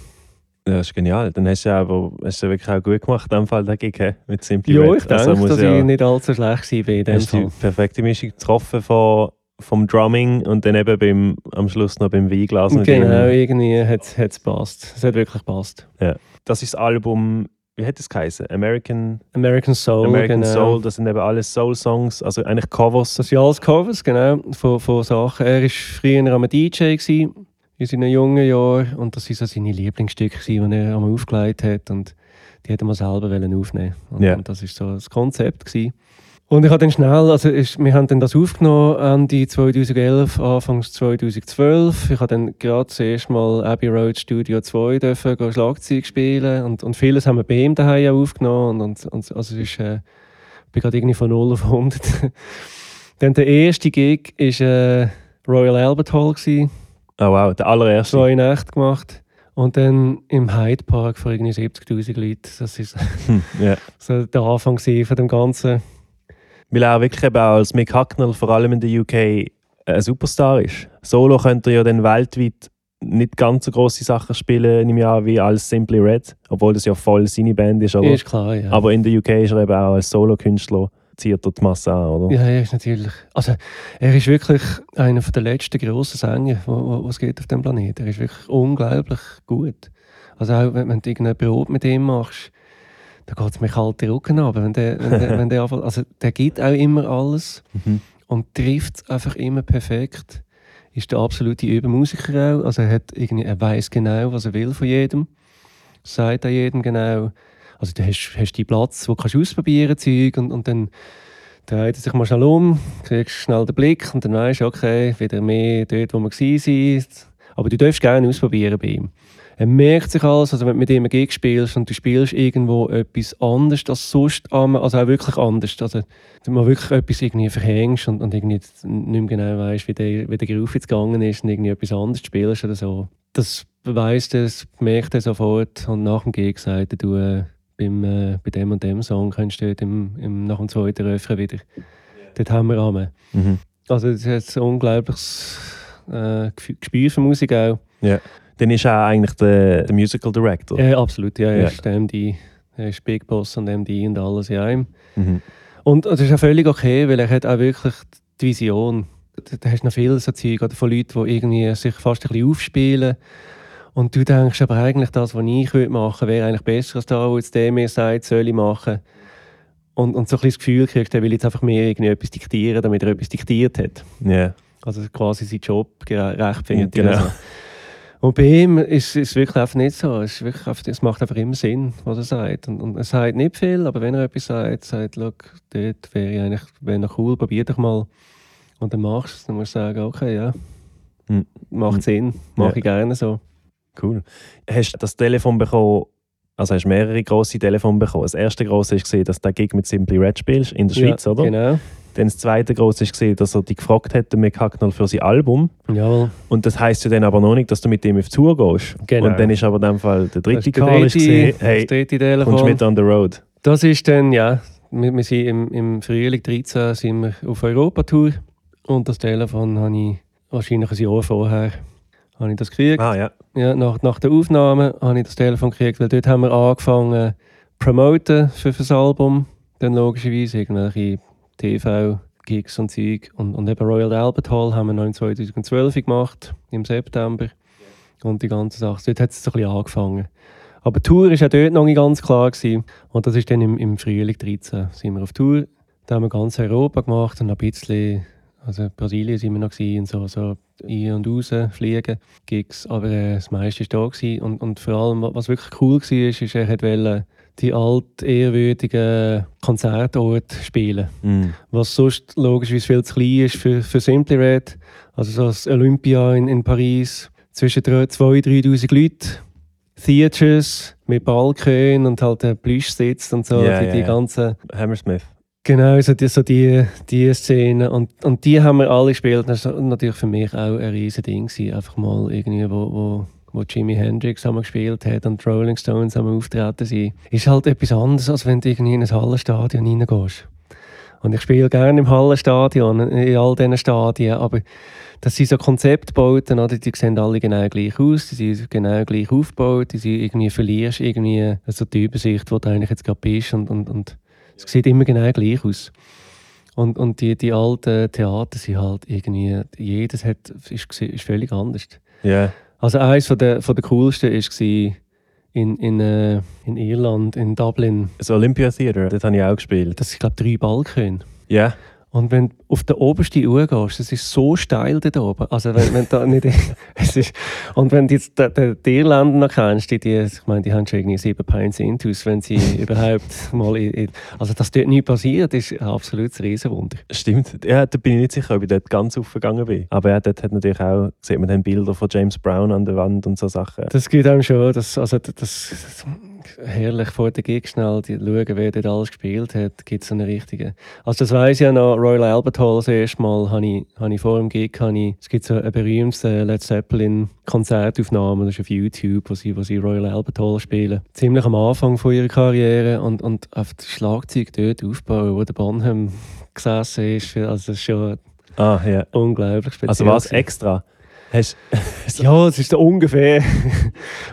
Ja, das ist genial. Dann hast du ja aber hast du wirklich auch gut gemacht, in dem Fall den Gig mit Simply Red. Ja, ich denke, also, dass ja, ich nicht allzu schlecht war in dem Fall. Du hast die perfekte Mischung getroffen von vom Drumming und dann eben beim, am Schluss noch beim Weinglas. Genau, irgendwie hat es gepasst. Es hat wirklich gepasst. Ja. Das ist das Album, wie hat es geheißen? American, American Soul. American genau. Soul, das sind eben alles Soul-Songs, also eigentlich Covers. Das sind alles Covers, genau, von, von Sachen. Er war früher am D J gewesen, in seinen jungen Jahren, und das waren so seine Lieblingsstücke, die er einmal aufgelegt hat. Und die hat er mal selber aufnehmen wollen. Ja. Und das war so das Konzept gewesen. Und ich habe dann schnell, also ist, wir haben dann das aufgenommen Ende zweitausendelf, Anfang zweitausendzwölf. Ich habe dann gerade zuerst mal Abbey Road Studio zwei dürfen, gehen Schlagzeug spielen und, und vieles haben wir bei ihm daheim aufgenommen und, und also es ist, äh, ich bin gerade irgendwie von null auf hundert Dann der erste Gig war äh, Royal Albert Hall. Gewesen. Oh wow, der allererste. Zwei Nächte gemacht. Und dann im Hyde Park für irgendwie siebzigtausend Leute. Das war hm, yeah. so der Anfang von dem Ganzen. Weil er wirklich eben auch als Mick Hucknall, vor allem in der U K, ein Superstar ist. Solo könnte er ja dann weltweit nicht ganz so grosse Sachen spielen im Jahr wie als Simply Red, obwohl das ja voll seine Band ist. Aber, ist klar, ja. aber in der U K ist er eben auch als Solo-Künstler, zieht er die Masse an, oder? Ja, er ist natürlich. Also, er ist wirklich einer der letzten grossen Sänger, die es gibt auf dem Planeten. Er ist wirklich unglaublich gut. Also auch wenn, wenn du irgendein Brot mit ihm machst, da geht es mir kalt die Rücken runter. Wenn der, wenn der, wenn der, also, der gibt auch immer alles mhm. und trifft es einfach immer perfekt. Ist der absolute Übermusiker auch. Also er, hat irgendwie, er weiss genau, was er will von jedem. Sagt auch jedem genau. Also du hast, hast deinen Platz, wo du ausprobieren kannst und, und dann dreht er sich mal schnell um, kriegst schnell den Blick und dann weisst du, okay, wieder mehr dort, wo wir waren. Aber du darfst gerne ausprobieren bei ihm. Er merkt sich alles, also wenn du mit ihm ein Gig spielst und du spielst irgendwo etwas anderes als sonst, also auch wirklich anders, also wenn man wirklich etwas irgendwie verhängst und, und irgendwie nicht mehr genau weißt, wie der, wie der Groove jetzt gegangen ist und irgendwie etwas anderes spielst oder so. Das weiss er, das merkt er sofort und nach dem Gig sagt er, du, äh, beim, äh, bei dem und dem Song kannst du im, im, nach dem zweiten Refrain wieder, dort haben wir Rahmen. Mhm. Also das ist ein unglaubliches äh, Gespür für Musik auch. Yeah. Dann ist er eigentlich der, der Musical Director. Ja, absolut, ja, er ja. ist M D, er ist Big Boss und M D und alles in einem. Mhm. Und das ist ja völlig okay, weil er hat auch wirklich die Vision. Da hast du noch viele so Zeug von Leuten, die irgendwie sich fast ein bisschen aufspielen. Und du denkst aber eigentlich, das, was ich würde machen, wäre eigentlich besser als das, was jetzt der mir sagt, soll ich machen. Und, und so ein bisschen das Gefühl kriegst, der will jetzt einfach mehr irgendwie etwas diktieren, damit er etwas diktiert hat. Yeah. Also quasi seinen Job rechtfertigt. Genau. Also. Und bei ihm ist es wirklich einfach nicht so. Es, ist wirklich einfach, es macht einfach immer Sinn, was er sagt. Und, und er sagt nicht viel, aber wenn er etwas sagt, sagt er, dort wäre ich eigentlich wär noch cool, probier dich mal. Und dann machst du es, dann musst du sagen, okay, ja, hm. macht Sinn, mache ja. ich gerne so. Cool. Hast du das Telefon bekommen, also hast mehrere grosse Telefone bekommen. Das erste grosse war, dass du den Gig mit Simply Red spielst, in der Schweiz, ja, oder? Genau. Dann das zweite grosse war, dass er dich gefragt hat, Mick Hucknall für sein Album. Jawohl. Und das heisst ja dann aber noch nicht, dass du mit ihm auf Tour gehst. Genau. Und dann ist aber in dem Fall der dritte Call, war, hey, dritte kommst du mit on the road? Das ist dann, ja, wir, wir sind im, im Frühling zweitausenddreizehn sind wir auf Europa-Tour und das Telefon habe ich wahrscheinlich ein Jahr vorher habe ich das gekriegt. Ah, ja. Ja, nach, nach der Aufnahme habe ich das Telefon gekriegt, weil dort haben wir angefangen promoten für das Album. Dann logischerweise irgendwelche T V-Gigs und Zeug. Und, und eben Royal Albert Hall haben wir noch in zweitausendzwölf gemacht, im September. Und die ganze Sache. Dort hat es so ein bisschen angefangen. Aber die Tour war auch dort noch nicht ganz klar gewesen. Und das ist dann im, im Frühling zweitausenddreizehn sind wir auf Tour. Da haben wir ganz Europa gemacht und ein bisschen, also in Brasilien sind wir noch gewesen und so, so ein- und raus fliegen, Gigs. Aber äh, das meiste war da gewesen. Und, und vor allem, was wirklich cool war, ist, er wollte die altehrwürdigen Konzertorte spielen. Mm. Was sonst logischerweise viel zu klein ist für, für Simply Red. Also so das Olympia in, in Paris, zwischen zweitausend bis dreitausend Leute. Theaters mit Balkon und halt der Plüschsitz und so. Yeah, die, yeah, die ganzen Hammersmith. Genau, so die, so die, die Szene. Und, und die haben wir alle gespielt. Das war natürlich für mich auch ein riesen Ding. Einfach mal irgendwie, wo... wo wo Jimi Hendrix haben wir gespielt hat und die Rolling Stones haben wir auftreten sind, ist halt etwas anderes, als wenn du irgendwie in ein Hallenstadion reingehst. Und ich spiele gerne im Hallenstadion, in all diesen Stadien, aber das sind so Konzeptbauten, oder? Die sehen alle genau gleich aus, die sind genau gleich aufgebaut, die sind irgendwie, verlierst irgendwie so die Übersicht, wo du eigentlich jetzt gerade bist und, und, und es sieht immer genau gleich aus. Und, und die, die alten Theater sind halt irgendwie, jedes hat, ist, ist völlig anders. Ja. Yeah. Also eines von der, von der coolsten war in, in, äh, in Irland, in Dublin. Das Olympia Theatre, das habe ich auch gespielt. Das sind, glaube ich, drei Balkone. Ja. Yeah. Und wenn du auf der obersten Uhr gehst, das ist so steil dort oben. Also wenn, wenn da nicht, es ist, und wenn du jetzt die, die Irländer noch kennst, die, die, ich meine, die haben schon irgendwie sieben Pints Intus, wenn sie überhaupt mal... In, in, also dass dort nichts passiert, ist ein absolutes Riesenwunder. Stimmt. Ja, da bin ich nicht sicher, ob ich dort ganz aufgegangen bin. Aber ja, dort hat natürlich auch, sieht man dann Bilder von James Brown an der Wand und so Sachen. Das gibt einem schon, das, also das... das herrlich vor der Gig schnell schauen, wer dort alles gespielt hat, gibt es so eine richtige... Also das weiss ich ja noch, Royal Albert Albert Hall das erste Mal habe ich, habe ich vor dem Gig, ich, es gibt so ein berühmtes Led Zeppelin-Konzertaufnahme, das ist auf YouTube, wo sie, wo sie Royal Albert Hall spielen. Ziemlich am Anfang von ihrer Karriere und, und auf das Schlagzeug dort aufbauen, wo der Bonham gesessen ist, also das ist schon ah, yeah. unglaublich speziell. Also war es extra? Hast ja, es ist so ungefähr.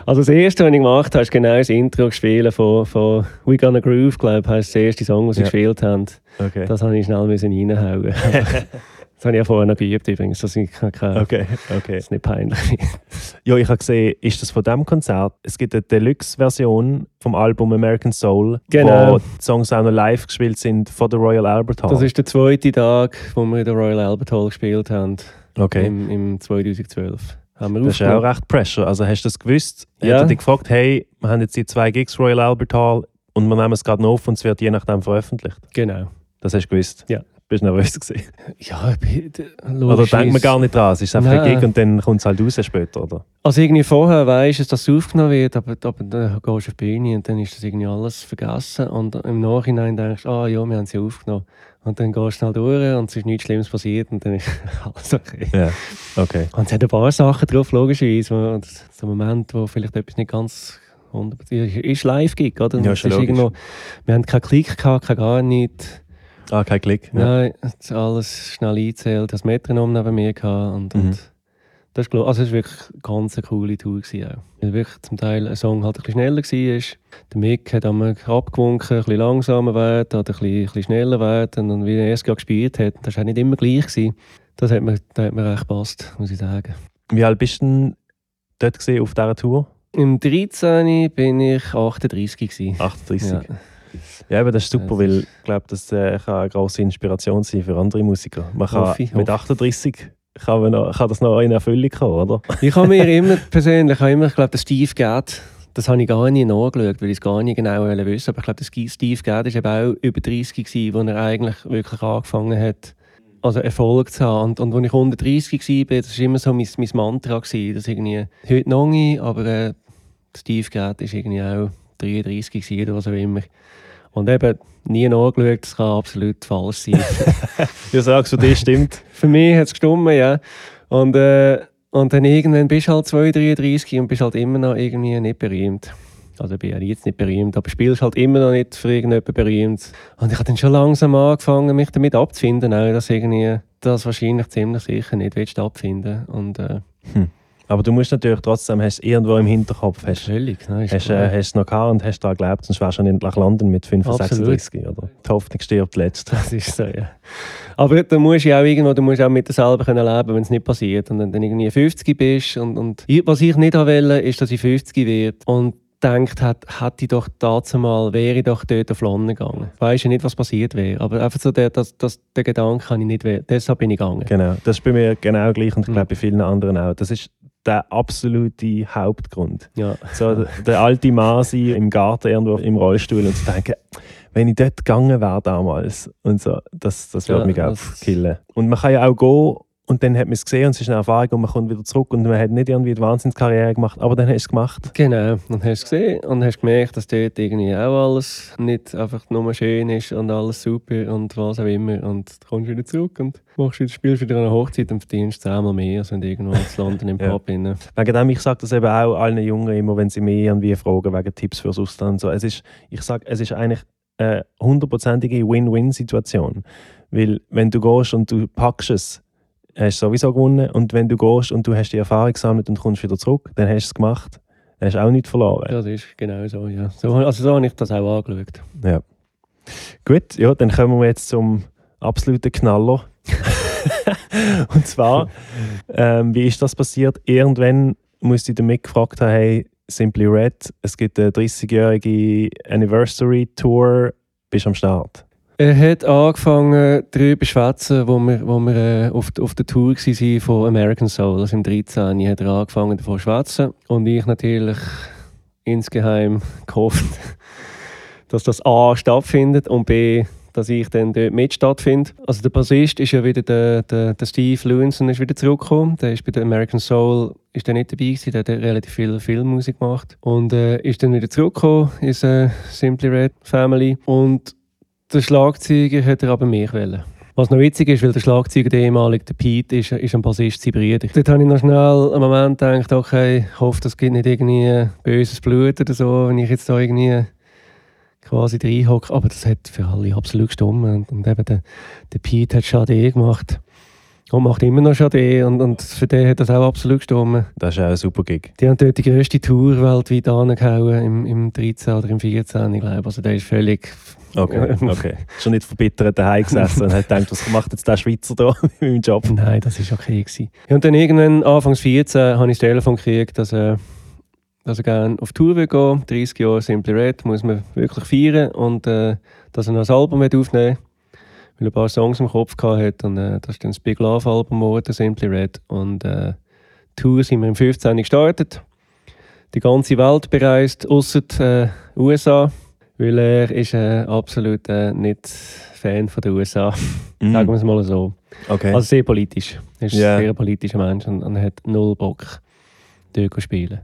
Also das erste, was ich gemacht habe, ist genau das Intro gespielt von, von «We Gonna Groove», glaube ich, heisst das erste Song, das sie ja. gespielt haben. Okay. Das musste ich schnell reinhauen. Das habe ich ja vorher noch geübt übrigens, dass ich keine, okay. Okay. Das ist nicht peinlich. Ja, ich habe gesehen, ist das von diesem Konzert? Es gibt eine Deluxe-Version vom Album «American Soul», genau. Wo die Songs auch noch live gespielt sind von der Royal Albert Hall. Das ist der zweite Tag, wo wir in der Royal Albert Hall gespielt haben. Okay. Im, im zweitausendzwölf haben wir das aufgenommen. Ist auch recht Pressure. Also hast du das gewusst? Ja. Hat dich gefragt, hey, wir haben jetzt die zwei Gigs Royal Albert Hall und wir nehmen es gerade noch auf und es wird je nachdem veröffentlicht. Genau. Das hast du gewusst? Ja. Bist du nervös gewesen? Ja, bitte. Oder denkt man gar nicht dran, es ist einfach Nein. ein Gig und dann kommt es halt raus später, oder? Also irgendwie vorher weisst du, dass es aufgenommen wird, aber, aber dann gehst du auf die Bühne und dann ist das irgendwie alles vergessen und im Nachhinein denkst du, ah ja, wir haben sie aufgenommen. Und dann gehst du schnell durch und es ist nichts Schlimmes passiert und dann ist alles okay. Yeah, okay. Und es hat ein paar Sachen drauf, logischerweise. So ein Moment, wo vielleicht etwas nicht ganz hundert Prozent ist Live-Gig, oder? Ja, ist ist irgendwo, wir hatten keinen Klick, gehabt, kein gar nichts. Ah, kein Klick? Ja. Nein, alles schnell eingezählt, das Metronom neben mir gehabt. Und, mhm. und das war also wirklich eine ganz coole Tour gewesen auch. Weil wirklich zum Teil ein Song halt ein bisschen schneller war. Der Mick hat einmal abgewunken, ein bisschen langsamer werden oder ein bisschen, ein bisschen schneller werden. Und wie er erst gerade gespielt hat, das war halt nicht immer gleich gewesen. Das hat mir, das hat mir echt gepasst, muss ich sagen. Wie alt bist du denn dort gewesen, auf dieser Tour? Im dreizehn bin ich achtunddreißig gewesen. achtunddreißig? Ja. Ja, aber das ist super, weil ich glaube, das äh, kann eine grosse Inspiration sein für andere Musiker. Man kann hoffe, mit hoffe. achtunddreißig kann, man noch, kann das noch in Erfüllung kommen, oder? Ich habe mir immer persönlich, immer, ich glaube, der Steve Gadd, das habe ich gar nicht nachgeschaut, weil ich es gar nicht genau wissen wollte. Aber ich glaube, der Steve Gadd war eben auch über dreißig gewesen, als er eigentlich wirklich angefangen hat, also Erfolg zu haben. Und, und als ich unter dreißig war, das war immer so mein, mein Mantra gewesen, dass irgendwie, heute noch nicht, aber äh, Steve Gadd war irgendwie auch dreiunddreißig oder was auch immer. Und eben nie nachgeschaut, das kann absolut falsch sein. Du sagst, für dich stimmt. Für mich hat es gestimmt, ja. Und, äh, und dann irgendwann bist du halt zwei, dreiunddreißig und bist halt immer noch irgendwie nicht berühmt. Also ich bin ja jetzt nicht berühmt, aber spielst halt immer noch nicht für irgendjemanden berühmt. Und ich habe dann schon langsam angefangen, mich damit abzufinden, auch, dass irgendwie das wahrscheinlich ziemlich sicher nicht stattfinden will. Und, äh, hm. Aber du musst natürlich trotzdem, hast irgendwo im Hinterkopf, hast du es noch gehabt und hast daran geglaubt, sonst wärst du nicht nach London mit fünfundsechzig, sechsunddreißig, oder? Die Hoffnung stirbt letzt. Das ist so, ja. Aber du musst ja auch irgendwo, du musst auch mit dir selber leben können, wenn es nicht passiert. Und wenn du irgendwie fünfzig bist und, und was ich nicht wollte, ist, dass ich fünfzig werde. Und gedacht hat, hätte ich doch dazu mal, wäre ich doch dort auf London gegangen. Ich weiss ja nicht, was passiert wäre, aber einfach so der, das, das, der Gedanke kann ich nicht, deshalb bin ich gegangen. Genau, das ist bei mir genau gleich und ich glaube bei vielen anderen auch. Das ist der absolute Hauptgrund. Ja. So, der alte Mann im Garten irgendwo im Rollstuhl und zu denken, wenn ich dort gegangen wäre damals und so, das, das würde ja, mich auch killen. Und man kann ja auch gehen und dann hat man es gesehen und es ist eine Erfahrung und man kommt wieder zurück und man hat nicht irgendwie die Wahnsinnskarriere gemacht, aber dann hast du es gemacht. Genau, und hast es gesehen und hast gemerkt, dass dort irgendwie auch alles nicht einfach nur schön ist und alles super und was auch immer und dann kommst du wieder zurück und machst wieder, spielst wieder an einer Hochzeit und verdienst zehnmal mehr, als wenn du irgendwo in London im Pub bist. Ja. Wegen dem, ich sage das eben auch allen Jungen immer, wenn sie mich irgendwie fragen, wegen Tipps fürs Ausland und so. Es ist, ich sage, es ist eigentlich eine hundertprozentige Win-Win-Situation, weil wenn du gehst und du packst es, hast du sowieso gewonnen und wenn du gehst und du hast die Erfahrung gesammelt und kommst wieder zurück, dann hast du es gemacht, dann hast du auch nichts verloren. Ja, das ist genau so, ja. So, also so habe ich das auch angeschaut. Ja. Gut, ja, dann kommen wir jetzt zum absoluten Knaller. Und zwar, ähm, wie ist das passiert? Irgendwann musste ich den Mick gefragt haben, hey, Simply Red, es gibt eine dreißigjährige Anniversary-Tour, bist du am Start? Er hat angefangen, darüber zu schwätzen, wo wir, wo wir äh, auf, auf der Tour waren von American Soul. Also im dreizehn hat er angefangen, davon zu schwätzen. Und ich natürlich insgeheim gehofft, dass das A stattfindet und B, dass ich dann dort mit stattfinde. Also der Bassist ist ja wieder der, der, der Steve Lewinson ist wieder zurückgekommen. Der ist bei der American Soul ist der nicht dabei gewesen. Der hat relativ viel Filmmusik gemacht. Und äh, ist dann wieder zurückgekommen, ist äh, Simply Red Family. Und der Schlagzeuger hätte er aber mich wollen. Was noch witzig ist, weil der Schlagzeuger, der ehemalige, der Pete, ist, ist ein Bassist Sibirien. Dort habe ich noch schnell einen Moment gedacht, okay, ich hoffe, das gibt nicht irgendwie böses Blut oder so, wenn ich jetzt da irgendwie quasi reinhocke. Aber das hat für alle absolut gestimmt. Und eben der, der Pete hat Schade gemacht. Und macht immer noch Schade. Und, und für den hat das auch absolut gestimmt. Das ist auch ein super Gig. Die haben dort die grösste Tour weltweit angehauen, im, im dreizehn oder im vierzehn, ich glaube. Also der ist völlig... Okay, okay. Schon nicht verbittert daheim gesessen und hat gedacht, was macht jetzt der Schweizer da mit meinem Job? Nein, das war okay gewesen. Ja, und dann irgendwann, anfangs vierzehn, habe ich das Telefon gekriegt, dass, äh, dass er gerne auf Tour will gehen. dreißig Jahre Simply Red muss man wirklich feiern. Und äh, dass er noch ein Album aufnehmen will, weil er ein paar Songs im Kopf hatte. Und äh, das ist dann das Big Love Album geworden, Simply Red. Und äh, die Tour sind wir im fünfzehn gestartet. Die ganze Welt bereist, ausser die äh, U S A. Weil er ist äh, absolut äh, nicht Fan von den U S A, mm. sagen wir es mal so. Okay. Also sehr politisch. Er ist yeah. ein sehr politischer Mensch und, und hat null Bock, dort zu spielen.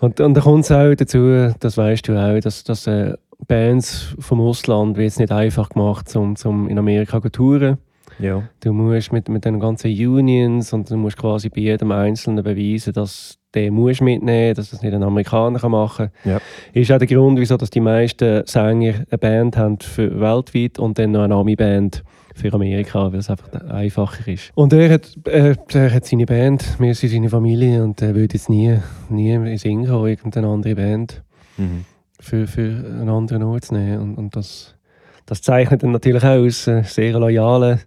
Und, und da kommt es auch dazu, das weißt du auch, dass, dass äh, Bands vom Ausland wird es nicht einfach gemacht, um, um in Amerika zu touren. Ja. Du musst mit, mit den ganzen Unions und du musst quasi bei jedem Einzelnen beweisen, dass den musst du mitnehmen, dass das nicht ein Amerikaner machen kann. Ja. Ist auch der Grund, wieso dass die meisten Sänger eine Band haben für weltweit und dann noch eine Ami-Band für Amerika, weil es einfach einfacher ist. Und er hat, er, er hat seine Band, wir sind seine Familie und er würde jetzt nie, nie in Singen kommen, irgendeine andere Band mhm. für, für einen anderen Ort zu nehmen. Und, und das, das zeichnet ihn natürlich auch aus, sehr loyalen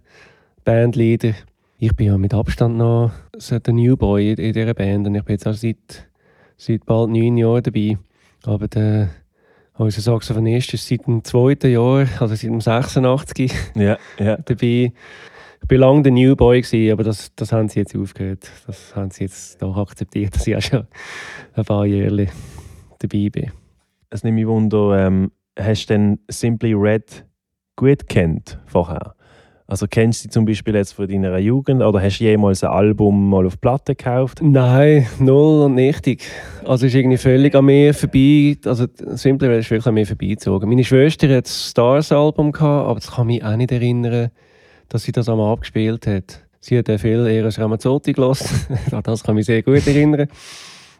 Bandleader. Ich bin ja mit Abstand noch so der Newboy in dieser Band und ich bin jetzt auch seit, seit bald neun Jahren dabei. Aber der, unser Saxophonist ist seit dem zweiten Jahr, also seit dem sechsundachtzig yeah, yeah. dabei. Ich war lange der Newboy, aber das, das haben sie jetzt aufgehört. Das haben sie jetzt doch akzeptiert, dass ich auch schon ein paar Jahre dabei bin. Es nimmt mich wunder, ähm, hast du denn Simply Red gut kennt vorher? Also kennst du sie zum Beispiel jetzt von deiner Jugend oder hast du jemals ein Album mal auf Platte gekauft? Nein, null und nichtig. Also ist irgendwie völlig an mir vorbei, also Simply Red ist wirklich an mir vorbeigezogen. Meine Schwester hatte das Stars-Album, aber das kann mich auch nicht erinnern, dass sie das einmal abgespielt hat. Sie hat viel Eros Ramazzotti gehört, das kann mich sehr gut erinnern.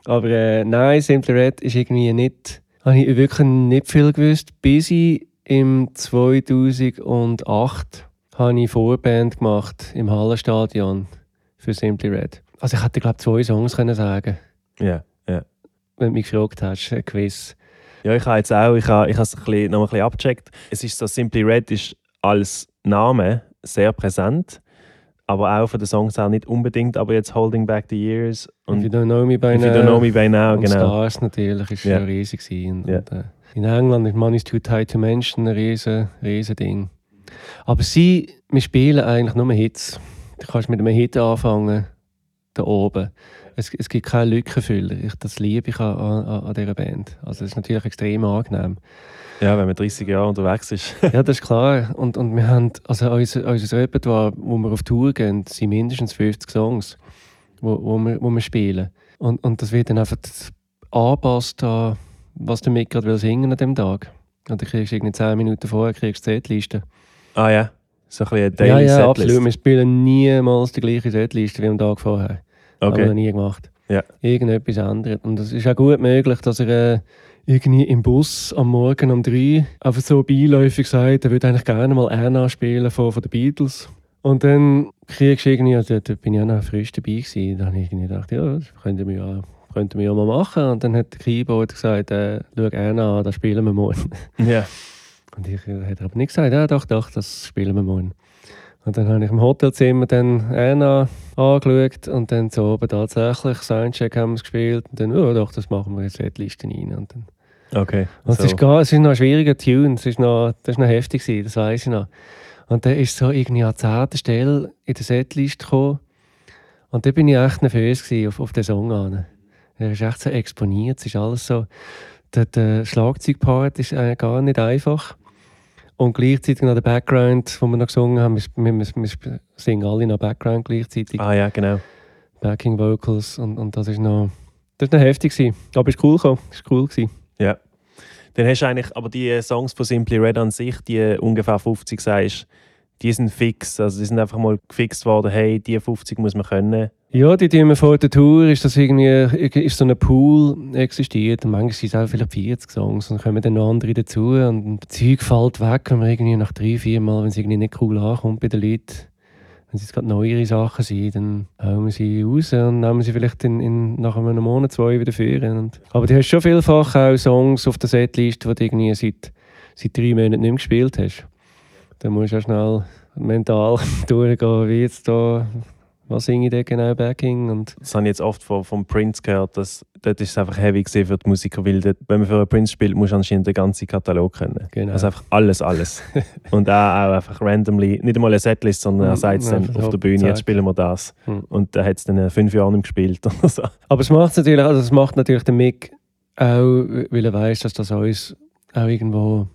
Aber äh, nein, Simply Red ist irgendwie nicht, habe ich wirklich nicht viel gewusst, bis ich im zweitausendacht habe ich Vorband gemacht im Hallenstadion für Simply Red. Also ich hätte, glaube ich, zwei Songs können sagen. Ja, yeah, ja. Yeah. Wenn du mich gefragt hast, ein Quiz. Ja, ich habe jetzt auch, ich habe, ich habe es noch ein bisschen abgecheckt. Es ist so, Simply Red ist als Name sehr präsent, aber auch von den Songs auch nicht unbedingt, aber jetzt Holding Back the Years. Und If You Don't Know Me By Now. If You Don't Know Me By Now, genau. Stars natürlich, ist yeah. schon riesig gewesen. Yeah. Und, äh, in England ist Money's Too Tight to Mention ein riesen, riesen Ding. Aber sie, wir spielen eigentlich nur Hits. Du kannst mit einem Hit anfangen, da oben. Es, es gibt keine Lückenfüller. Ich, das liebe ich an, an, an dieser Band. Also das ist natürlich extrem angenehm. Ja, wenn man dreißig Jahre unterwegs ist. Ja, das ist klar. Und, und wir haben, also unser, unser Repertoire, wo wir auf Tour gehen, sind mindestens fünfzig Songs, wo, wo, wir, wo wir spielen. Und, und das wird dann einfach angepasst an, was der Mick gerade singen will an diesem Tag. Und dann kriegst du irgendwie zehn Minuten vorher kriegst du die Setliste. Ah ja, so ein bisschen eine Daily Setlist. Ja, ja, absolut. Wir spielen niemals die gleiche Setliste wie am Tag vorher. Okay. Haben wir noch nie gemacht. Ja. Irgendetwas ändert. Und es ist auch gut möglich, dass er äh, irgendwie im Bus am Morgen um drei einfach so beiläufig sagt, er würde eigentlich gerne mal Anna spielen von, von den Beatles. Und dann kriegst du irgendwie, also da bin ich auch noch frisch dabei gewesen, da habe ich irgendwie gedacht, ja, das könnten wir ja könnten wir ja mal machen. Und dann hat der Keyboard gesagt, äh, schau Anna an, das spielen wir morgen. Ja. Und ich hätte aber nicht gesagt, ja, doch, doch, das spielen wir morgen. Und dann habe ich im Hotelzimmer dann Anna angeschaut und dann so oben tatsächlich Soundcheck haben wir gespielt. Und dann, oh, doch, das machen wir jetzt in die Liste rein. Und dann, okay. Und so. es, ist gar, es ist noch ein schwieriger Tune, es ist noch, das war noch heftig, gewesen, das weiss ich noch. Und dann ist so irgendwie an zehnter Stelle in der Setliste gekommen. Und dann bin ich echt nervös auf, auf den Song an. Er ist echt so exponiert, es ist alles so... Der, der Schlagzeugpart ist äh, gar nicht einfach. Und gleichzeitig noch der Background, den wir noch gesungen haben. Wir, wir, wir singen alle noch Background gleichzeitig. Ah ja, genau. Backing Vocals und, und das ist noch, das ist noch heftig gewesen. Aber es war cool gekommen. Es war cool gewesen. Ja. Dann hast du eigentlich, aber die Songs von Simply Red an sich, die ungefähr fünfzig sagst, die sind fix, also die sind einfach mal gefixt worden, hey, die fünfzig muss man können. Ja, die tun wir vor der Tour, ist das irgendwie, ist so ein Pool existiert und manchmal sind es auch vielleicht vierzig Songs und dann kommen dann noch andere dazu und das Zeug fällt weg, wenn man irgendwie nach drei, vier Mal, wenn es irgendwie nicht cool ankommt bei den Leuten, wenn es gerade neuere Sachen sind, dann hauen wir sie raus und nehmen sie vielleicht in, in, nach einem Monat, zwei wieder führen. Aber du hast schon vielfach auch Songs auf der Setliste, die du irgendwie seit, seit drei Monaten nicht mehr gespielt hast. Dann musst du auch schnell mental durchgehen, wie jetzt hier, was singe ich da genau backing. Und das habe ich jetzt oft von, von Prince gehört, dass dort ist es einfach heavy gewesen für die Musiker, weil dort, wenn man für einen Prince spielt, muss anscheinend den ganzen Katalog können. Genau. Also einfach alles, alles. Und auch, auch einfach randomly, nicht einmal eine Setlist, sondern er sagt es dann auf der Bühne, jetzt spielen wir das. Mhm. Und dann hat es dann fünf Jahre nicht gespielt. So. Aber es macht natürlich, also es macht natürlich den Mick auch, weil er weiss, dass das alles auch irgendwo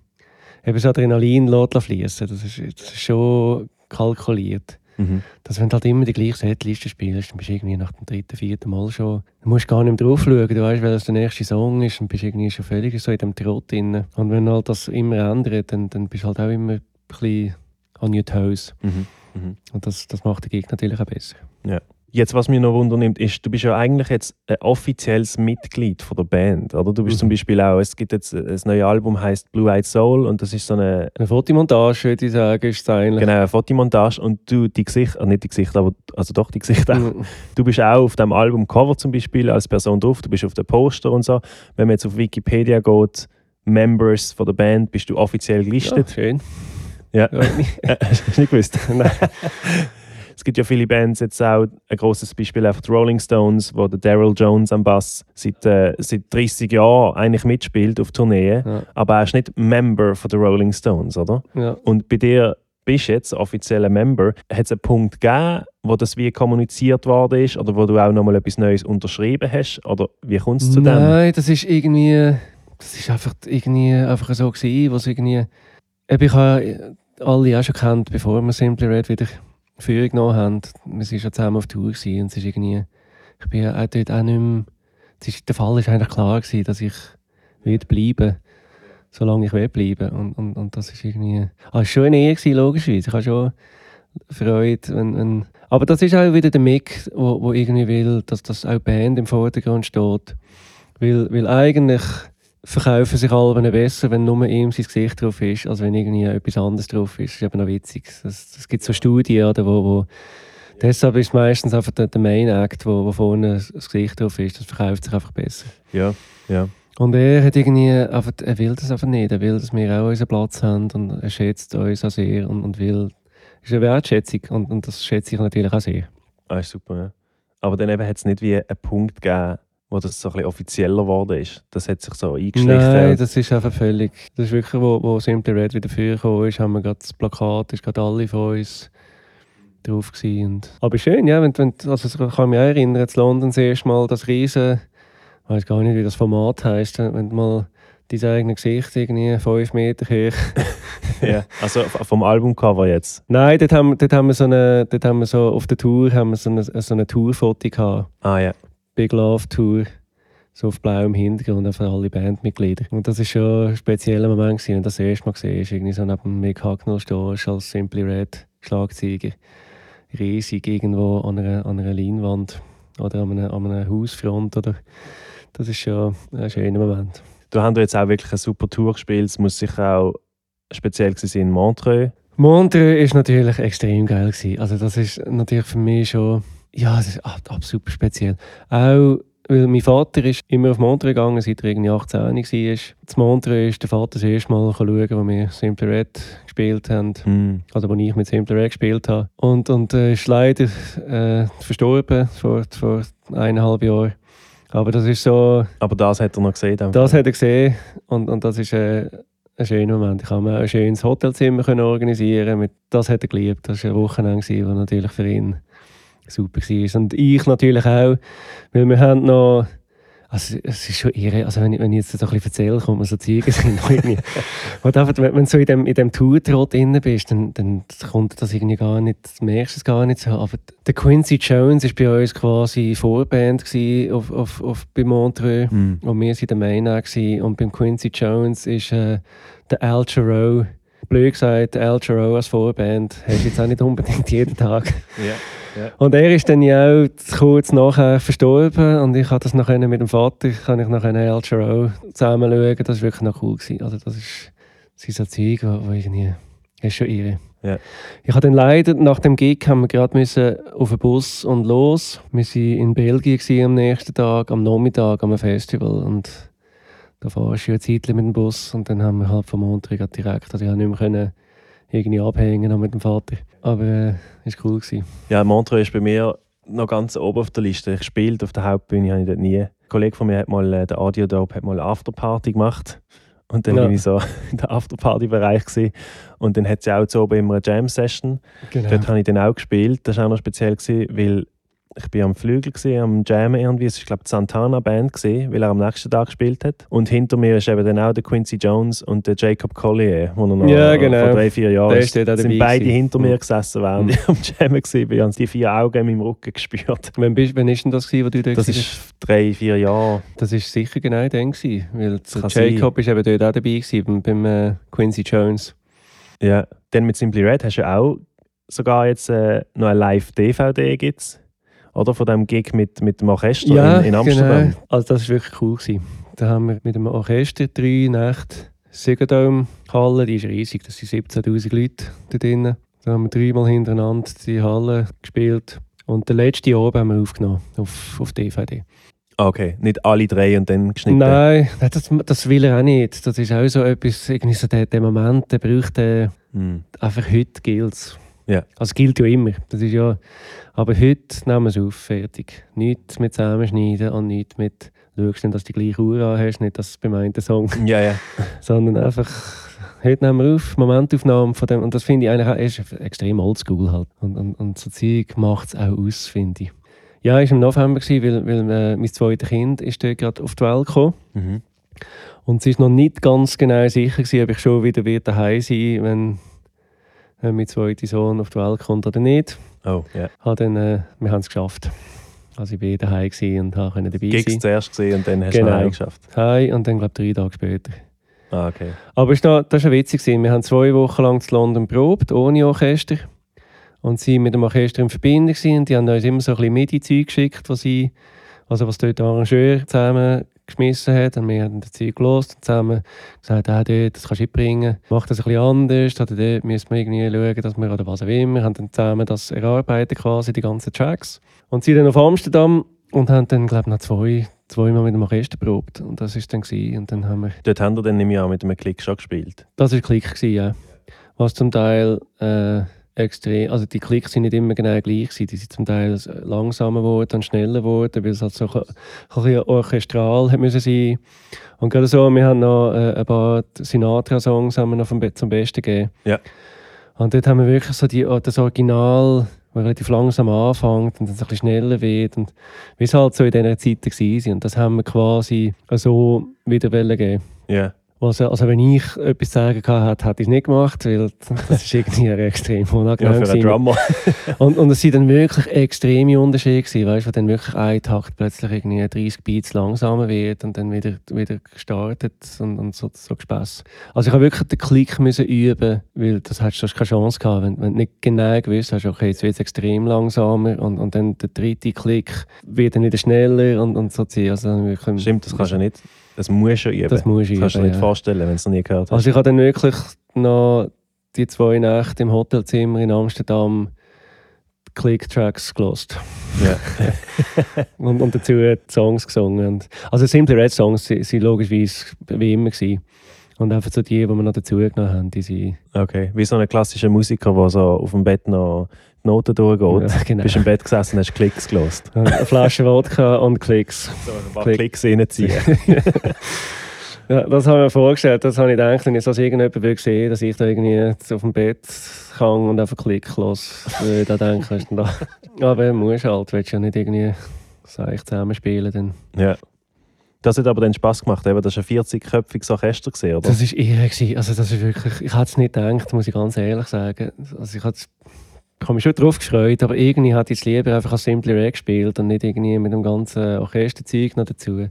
eben so Adrenalin fließen lässt, das ist, das ist schon kalkuliert. Mhm. Dass wenn du halt immer die gleiche Setliste spielst, dann bist du irgendwie nach dem dritten, vierten Mal schon, du musst gar nicht mehr drauf schauen, du weißt, weil das der nächste Song ist, und bist irgendwie schon völlig so in dem Trott drin. Und wenn halt das immer ändert, dann, dann bist du halt auch immer ein bisschen on your toes. Mhm. Mhm. Und das, das macht den Gig natürlich auch besser. Ja. Jetzt, was mich noch wundernimmt, ist, du bist ja eigentlich jetzt ein offizielles Mitglied von der Band, oder? Du bist mhm. zum Beispiel auch, es gibt jetzt ein neues Album, heisst Blue Eyed Soul, und das ist so eine... Eine Fotomontage, würde ich sagen, ist es eigentlich. Genau, eine Fotomontage, und du, die Gesichter, nicht die Gesichter, aber, also doch die Gesichter, mhm. du bist auch auf dem Album-Cover zum Beispiel als Person drauf, du bist auf den Poster und so. Wenn man jetzt auf Wikipedia geht, Members von der Band, bist du offiziell gelistet. Ja, schön. Ja, hast du nicht gewusst? Nein. Es gibt ja viele Bands, jetzt auch ein grosses Beispiel auf die Rolling Stones, wo der Daryl Jones am Bass seit, äh, seit dreißig Jahren eigentlich mitspielt auf Tourneen, ja. aber er ist nicht Member von der Rolling Stones, oder? Ja. Und bei dir bist du jetzt offizieller Member. Hat es einen Punkt gegeben, wo das wie kommuniziert worden ist oder wo du auch nochmal etwas Neues unterschrieben hast? Oder wie kommt es zu dem? Nein, das ist irgendwie, das ist einfach, irgendwie einfach so gewesen, was irgendwie... Ich habe alle auch schon gekannt, bevor wir Simply Red wieder... Führung genommen haben. Wir waren ja zusammen auf Tour und es ist irgendwie, ich bin auch dort auch nicht mehr, ist, der Fall war eigentlich klar gewesen, dass ich wird bleiben, solange ich will bleiben. Und, und, und das ist irgendwie, ah, schon eine Ehe gewesen, logischerweise. Ich habe schon Freude, wenn, wenn, aber das ist auch wieder der Mick, wo, wo irgendwie will, dass das auch die Band im Vordergrund steht, weil, weil eigentlich verkaufen sich Alben besser, wenn nur ihm sein Gesicht drauf ist, als wenn irgendwie etwas anderes drauf ist. Das ist eben noch witzig. Es gibt so Studien, oder, wo, wo deshalb ist meistens einfach der Main Act, wo, wo vorne das Gesicht drauf ist, das verkauft sich einfach besser. Ja, ja. Und er hat irgendwie, einfach, er will das einfach nicht. Er will, dass wir auch unseren Platz haben und er schätzt uns auch sehr und, und will, das ist eine Wertschätzung und, und das schätze ich natürlich auch sehr. Ah, ist super, ja. Aber dann eben hat es nicht wie einen Punkt gegeben, wo das so ein bisschen offizieller geworden ist. Das hat sich so eingeschlichen. Nein, das ist einfach völlig... Das ist wirklich, wo, wo Simply Red wieder vorgekommen ist, haben wir gerade das Plakat, ist gerade alle von uns drauf gewesen. Und aber schön, ja, wenn, wenn, also ich kann mich auch erinnern, in London das erste Mal das riesen... Ich weiß gar nicht, wie das Format heisst, wenn du mal dein eigenes Gesicht irgendwie fünf Meter hoch... Ja, also vom Albumcover jetzt? Nein, dort haben, dort haben wir so eine... Dort haben wir so, auf der Tour haben wir so eine, so eine Tourfoto gehabt. Ah ja. Big Love Tour, so auf blauem Hintergrund, einfach alle Bandmitglieder. Und das war schon ein spezieller Moment gewesen, wenn du das erste Mal siehst, irgendwie so neben Mick Hucknall stehst, als Simply Red Schlagzeuger, riesig irgendwo an einer, an einer Leinwand oder an einer, an einer Hausfront. Oder. Das ist schon ein schöner Moment. Du hast jetzt auch wirklich eine super Tour gespielt, es muss sicher auch speziell gewesen in Montreux. Montreux war natürlich extrem geil gewesen. Also das ist natürlich für mich schon... Ja, das ist absolut speziell. Auch, weil mein Vater ist immer auf Montreux gegangen, seit er irgendwie achtzehn war. Zu Montreux ist der Vater das erste Mal schauen, als wir Simply Red gespielt haben. Mm. Also, als ich mit Simply Red gespielt habe. Und, und äh, ist leider äh, verstorben, vor, vor eineinhalb Jahren. Aber das ist so... Aber das hat er noch gesehen? Das hat er gesehen. Und, und das ist... Äh, Ein schöner Moment. Ich konnte mir auch ein schönes Hotelzimmer organisieren. Das hat er geliebt. Das war ein Wochenende, das natürlich für ihn super war. Und ich natürlich auch, weil wir haben noch... Also, es ist schon irre, also wenn, ich, wenn ich jetzt so ein bisschen erzähle, kommt man so Zeugen sind irgendwie. Und einfach, wenn du so in dem, in dem Tourtrott drin bist, dann, dann kommt das irgendwie gar nicht, merkst du es gar nicht so. Aber der Quincy Jones war bei uns quasi Vorband auf, auf, auf, bei Montreux mm. und wir waren der Main Act. Und beim Quincy Jones ist äh, der Al Jarreau blöd gesagt, Al Jarreau als Vorband hast du jetzt auch nicht unbedingt jeden Tag. Yeah. Yeah. Und er ist dann ja auch kurz nachher verstorben und ich konnte das noch mit dem Vater, kann ich noch Al Jarreau zusammen schauen, das war wirklich noch cool gewesen. Also das ist so ein Zeug, wo irgendwie, das ist schon irre. Yeah. Ich habe dann leider, nach dem Gig haben wir gerade müssen auf den Bus und los. Wir waren in Belgien gewesen am nächsten Tag, am Nachmittag, am Festival und da fahrst du ja Zeit mit dem Bus und dann haben wir halt vom Montag direkt, also ich konnte nicht mehr irgendwie abhängen mit dem Vater. Aber es äh, war cool gewesen. Ja, Montreux ist bei mir noch ganz oben auf der Liste. Ich spielte auf der Hauptbühne, habe ich dort nie. Ein Kollege von mir hat mal, der Audio Dope, hat mal eine Afterparty gemacht. Und dann ja. bin ich so in der Afterparty-Bereich gewesen. Und dann hat sie auch zu oben immer eine Jam-Session. Genau. Dort habe ich dann auch gespielt. Das war auch noch speziell gewesen, weil ich war am Flügel, gewesen, am Jammen irgendwie. Es war, glaube ich, die Santana-Band, gewesen, weil er am nächsten Tag gespielt hat. Und hinter mir ist eben dann auch der Quincy Jones und der Jacob Collier, wo er noch ja, genau. vor drei, vier Jahren ist. Sind beide gewesen. hinter mir gesessen, während mhm. ich am Jammen war. Ich habe die vier Augen in meinem Rücken gespürt. Wann bist, wann ist denn das gewesen, wo du da warst? Das war drei, vier Jahre. Das war sicher genau dann gewesen, weil der Jacob war eben dort auch dabei gewesen, beim äh, Quincy Jones. Ja, dann mit Simply Red hast du ja auch sogar jetzt äh, noch eine Live-D V D gibt's. Oder von diesem Gig mit, mit dem Orchester ja, in, in Amsterdam. Genau. Also das war wirklich cool gewesen. Da haben wir mit dem Orchester drei Nächte Sögerdome-Halle, die ist riesig, das sind siebzehntausend Leute da drin. Da haben wir dreimal hintereinander die Halle gespielt. Und den letzten Abend haben wir aufgenommen, auf, auf D V D. Okay, nicht alle drei und dann geschnitten? Nein, das, das will er auch nicht. Das ist auch so etwas, irgendwie so der, der Moment, der braucht der, hm. einfach heute gilt es. Yeah. Also gilt ja immer. Das ist ja, aber heute nehmen wir es auf, fertig. Nichts mit Zusammenschneiden und nichts mit schaust nicht, dass du die gleiche Uhr an hast, nicht das bemeinte Song. Ja, yeah, ja. Yeah. Sondern einfach, heute nehmen wir auf, Momentaufnahme von dem. Und das finde ich eigentlich auch, ist extrem oldschool halt. Und, und, und so Zeug macht es auch aus, finde ich. Ja, es war im November, gewesen, weil, weil äh, mein zweites Kind ist dort gerade auf die Welt gekommen. Mhm. Und es war noch nicht ganz genau sicher gewesen, ob ich schon wieder daheim sein werde, wenn wenn mein zweiter Sohn auf die Welt kommt oder nicht. Oh, ja. Yeah. Äh, wir haben es geschafft. Also ich war daheim und konnte dabei sein. Gigs zuerst und dann hast du genau. geschafft. Hi und dann, glaube ich, drei Tage später. Ah, okay. Aber es war schon witzig. Wir haben zwei Wochen lang in London probt, ohne Orchester. Und sie waren mit dem Orchester in Verbindung. Und die haben uns immer so ein bisschen Midi-Zeug geschickt, was, ich, also was dort der Arrangeur zusammen geschmissen hat. Und wir haben das Zeug gehört und zusammen gesagt, ah, dort, das kannst du nicht bringen. Mach das ein bisschen anders. Oder dort müssen wir irgendwie schauen, dass wir, oder was auch immer. Wir haben dann zusammen das erarbeitet, quasi die ganzen Tracks. Und sind dann auf Amsterdam und haben dann, glaube ich, noch zwei, zwei Mal mit dem Orchester probt. Und das war dann gewesen. Und dann haben wir... Dort haben wir dann im Jahr mit einem Klick schon gespielt? Das war Klick gewesen, ja. Was zum Teil... Äh, extrem, also die Klicks sind nicht immer genau gleich gewesen. Die sind zum Teil langsamer geworden und schneller geworden, weil es halt so ein bisschen orchestral sein musste. Und gerade so, wir haben noch ein paar Sinatra-Songs haben wir noch vom, zum Besten gegeben. Ja. Und dort haben wir wirklich so die, das Original, das relativ langsam anfängt und dann ein bisschen schneller wird. Und wie es halt so in diesen Zeiten war. Und das haben wir quasi so wieder geben. Ja. Also, also wenn ich etwas zu sagen hatte, hätte ich es nicht gemacht, weil das ist irgendwie extrem unangenehm. Ja, für einen Drummer. und, und es waren dann wirklich extreme Unterschiede gewesen, weißt, wo dann wirklich ein Takt plötzlich irgendwie dreißig Beats langsamer wird und dann wieder, wieder gestartet und, und so, so Spass. Also ich habe wirklich den Klick müssen üben, weil das hättest du sonst keine Chance gehabt, wenn, wenn du nicht genau gewusst hast, okay, jetzt wird es extrem langsamer und, und dann der dritte Klick wird dann wieder schneller und, und so. Also dann wirklich, stimmt, das kannst du ja nicht. Das musst du üben. Das, musst du üben, das kannst du dir nicht ja. vorstellen, wenn du es noch nie gehört hast. Also ich habe dann wirklich noch die zwei Nächte im Hotelzimmer in Amsterdam Click-Tracks gelost. Ja. und, und dazu Songs gesungen. Also Simply Red Songs sind logischerweise wie immer gewesen. Und einfach so die, die wir noch dazu genommen haben. Die sind okay, wie so ein klassischer Musiker, der so auf dem Bett noch die Noten durchgeht. Ja, genau. Bist im Bett gesessen und hast Klicks gehört. Eine Flasche Wodka und Klicks. So ein paar Klick. Klicks reinziehen. ja, das habe ich mir vorgestellt. Das habe ich gedacht, wenn ich das irgendjemand gesehen will, dass ich da irgendwie auf dem Bett kann und einfach Klick höre. Weil ich da denke, ist da. Aber du musst halt, willst ja nicht irgendwie ich, zusammenspielen. Dann. Ja. Das hat aber dann Spass gemacht, eben, das war ein vierzigköpfiges Orchester gewesen, oder? Das war irre gewesen. Also das ist wirklich, ich hätte es nicht gedacht, muss ich ganz ehrlich sagen. Also ich, hatte, ich habe mich schon drauf gefreut, aber irgendwie hätte ich es lieber einfach als Simply Red gespielt und nicht irgendwie mit dem ganzen Orchesterzeug noch dazu.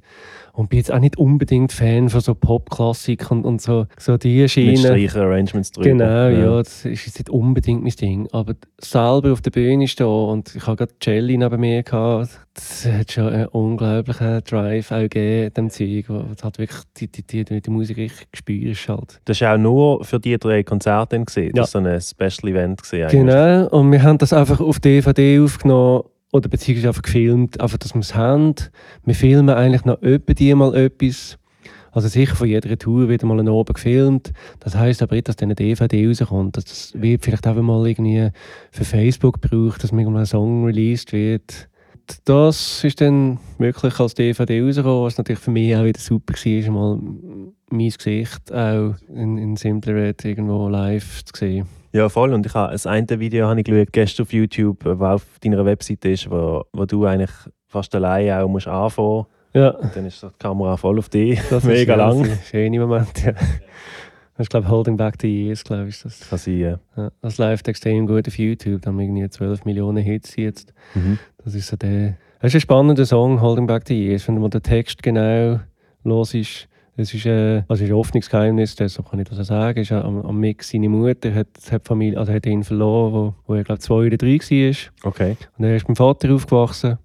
und bin jetzt auch nicht unbedingt Fan von so Pop-Klassik und, und so, so diese Schiene. Mit Streicher-Arrangements drüber. Genau, ja. ja, das ist jetzt nicht unbedingt mein Ding. Aber selber auf der Bühne stehen und ich habe gerade Celli neben mir gehabt, das hat schon einen unglaublichen Drive auch gegeben, dem Zeug, das hat wirklich die, die, die, die, die Musik richtig gespürt. Halt. Das war auch nur für die drei Konzerte gesehen, das war ja. so ein Special-Event. Genau, und wir haben das einfach auf D V D aufgenommen, oder beziehungsweise einfach gefilmt, einfach, dass wir es haben. Wir filmen eigentlich noch öppe mal etwas. Also sicher von jeder Tour wieder mal einen Abend gefilmt. Das heisst aber nicht, dass dann eine D V D rauskommt. Dass das wird vielleicht auch mal irgendwie für Facebook gebraucht, dass mal ein Song released wird. Das ist dann wirklich als D V D rausgekommen, was natürlich für mich auch wieder super war, mal mein Gesicht auch in, in Simply Red irgendwo live zu sehen. Ja, voll. Und ich habe das eine Video habe ich geschaut, gestern auf YouTube, das auf deiner Webseite ist, wo, wo du eigentlich fast allein auch musst anfangen. Ja. Und dann ist die Kamera voll auf dich. Das mega lang. Schöne Moment, ja. Das ist, glaube ich, Holding Back the Years, glaube ich. Das kann sein, ja. ja. Das läuft extrem gut auf YouTube. Da haben wir irgendwie zwölf Millionen Hits jetzt. Mhm. Das ist so der... Das ist ein spannender Song, Holding Back the Years. Wenn man den Text genau los ist, das ist, äh, also ist ein Hoffnungsgeheimnis, so kann ich das auch sagen. Ist am, am Mick seine Mutter hat, hat, Familie, also hat ihn verloren, wo, wo er glaube zwei oder drei war. Okay. Und er ist mit dem Vater aufgewachsen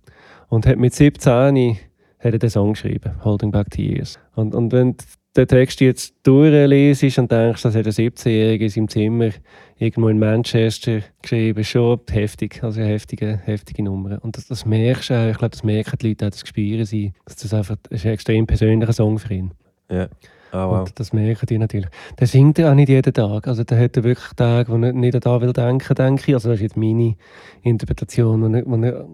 und hat mit siebzehn hat er den Song geschrieben, Holding Back the Years. Und, und wenn den Text jetzt durchlesest und denkst, dass er der siebzehnjährige in seinem Zimmer irgendwo in Manchester geschrieben hat, schon heftig, also heftige, heftige Nummern. Und das, das merkst du auch, ich glaube, das merken die Leute auch, das spüren sie, dass das einfach das ist ein extrem persönlicher Song für ihn. Ja, oh, wow. Und das merken die natürlich. Der singt er auch nicht jeden Tag. Also der hat wirklich Tage, wo er nicht daran will denken, denke ich. Also das ist jetzt meine Interpretation, wo er, wo er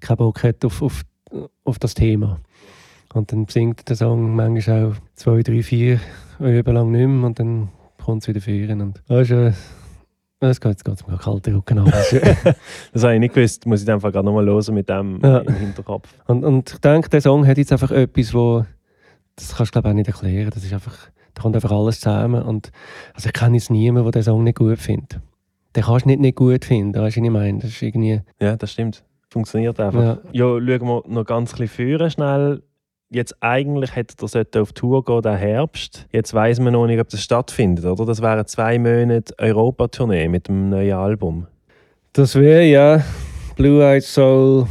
keinen Bock hat auf, auf, auf das Thema. Und dann singt der Song manchmal auch zwei, drei, vier Öben lang nicht mehr und dann kommt es wieder führen. Und das ist, äh, das geht jetzt ganz kalter Rücken an. Das habe ich nicht gewusst, muss ich einfach gerade nochmal hören mit dem ja. im Hinterkopf. Und, und ich denke, der Song hat jetzt einfach etwas, wo das kannst du glaube ich auch nicht erklären. Das ist einfach, da kommt einfach alles zusammen. Und, also ich kenne jetzt niemanden, der den Song nicht gut findet. Den kannst du nicht, nicht gut finden, weißt du, was ich meine? Das ist irgendwie... Ja, das stimmt. Funktioniert einfach. Ja, ja schauen wir noch ganz ein bisschen vorne schnell. Jetzt eigentlich hätte er auf Tour gehen den Herbst. Jetzt weiss man noch nicht, ob das stattfindet, oder? Das wären zwei Monate Europa-Tournee mit dem neuen Album. Das wäre ja... Blue Eyed Soul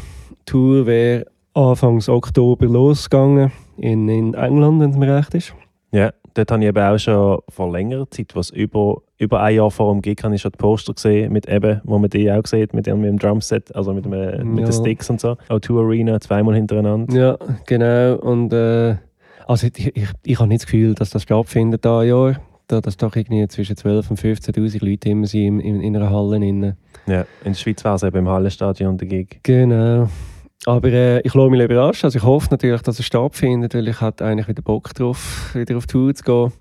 Tour wäre Anfangs Oktober losgegangen. In, in England, wenn es mir recht ist. Ja, dort habe ich eben auch schon vor längerer Zeit, was über, über ein Jahr vor dem Gig, habe ich schon die Poster gesehen, mit eben, wo man die auch sieht, mit dem Drumset, also mit, einem, ja. mit den Sticks und so. Auch Two Arena, zweimal hintereinander. Ja, genau. Und äh, also ich, ich, ich habe nicht das Gefühl, dass das stattfindet da ein Jahr. Dass doch irgendwie zwischen zwölftausend und fünfzehntausend Leute immer sind in, in einer Halle. Drin. Ja, in der Schweiz war es eben im Hallenstadion der Gig. Genau. Aber äh, ich lasse mich überraschen. Also ich hoffe natürlich, dass es stattfindet, weil ich hatte eigentlich wieder Bock drauf, wieder auf die Tour zu gehen.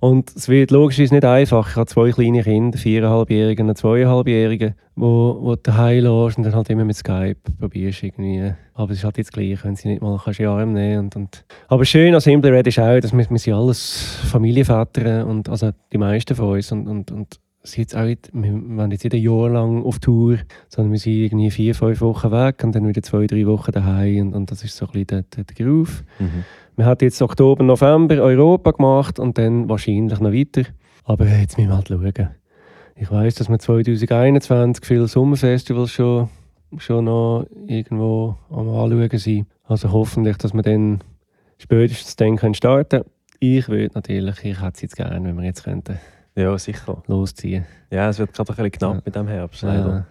Und es wird logischerweise nicht einfach. Ich habe zwei kleine Kinder, viereinhalbjährigen und zweieinhalbjährigen, die du daheim lässt und dann halt immer mit Skype probierst irgendwie. Aber es ist halt jetzt gleich, wenn sie nicht mal kannst in den Arm nehmen und, und. Aber schön an Simply Red ist auch, dass wir, wir sind alles Familienväter und also die meisten von uns. Und, und, und Jetzt auch nicht, wir waren jetzt nicht ein Jahr lang auf Tour, sondern wir sind irgendwie vier, fünf Wochen weg und dann wieder zwei, drei Wochen daheim und, und das ist so ein bisschen der, der, der Groove. Mhm. Wir haben jetzt Oktober, November Europa gemacht und dann wahrscheinlich noch weiter. Aber jetzt müssen wir halt schauen. Ich weiss, dass wir zwanzig einundzwanzig viele Sommerfestivals schon, schon noch irgendwo am Anschauen sind. Also hoffentlich, dass wir dann spätestens dann starten können. Ich würde natürlich, ich hätte es jetzt gerne, wenn wir jetzt könnten. Ja, sicher. Losziehen. Ja, es wird gerade ein bisschen knapp ja. mit dem Herbst. Leider. Ja.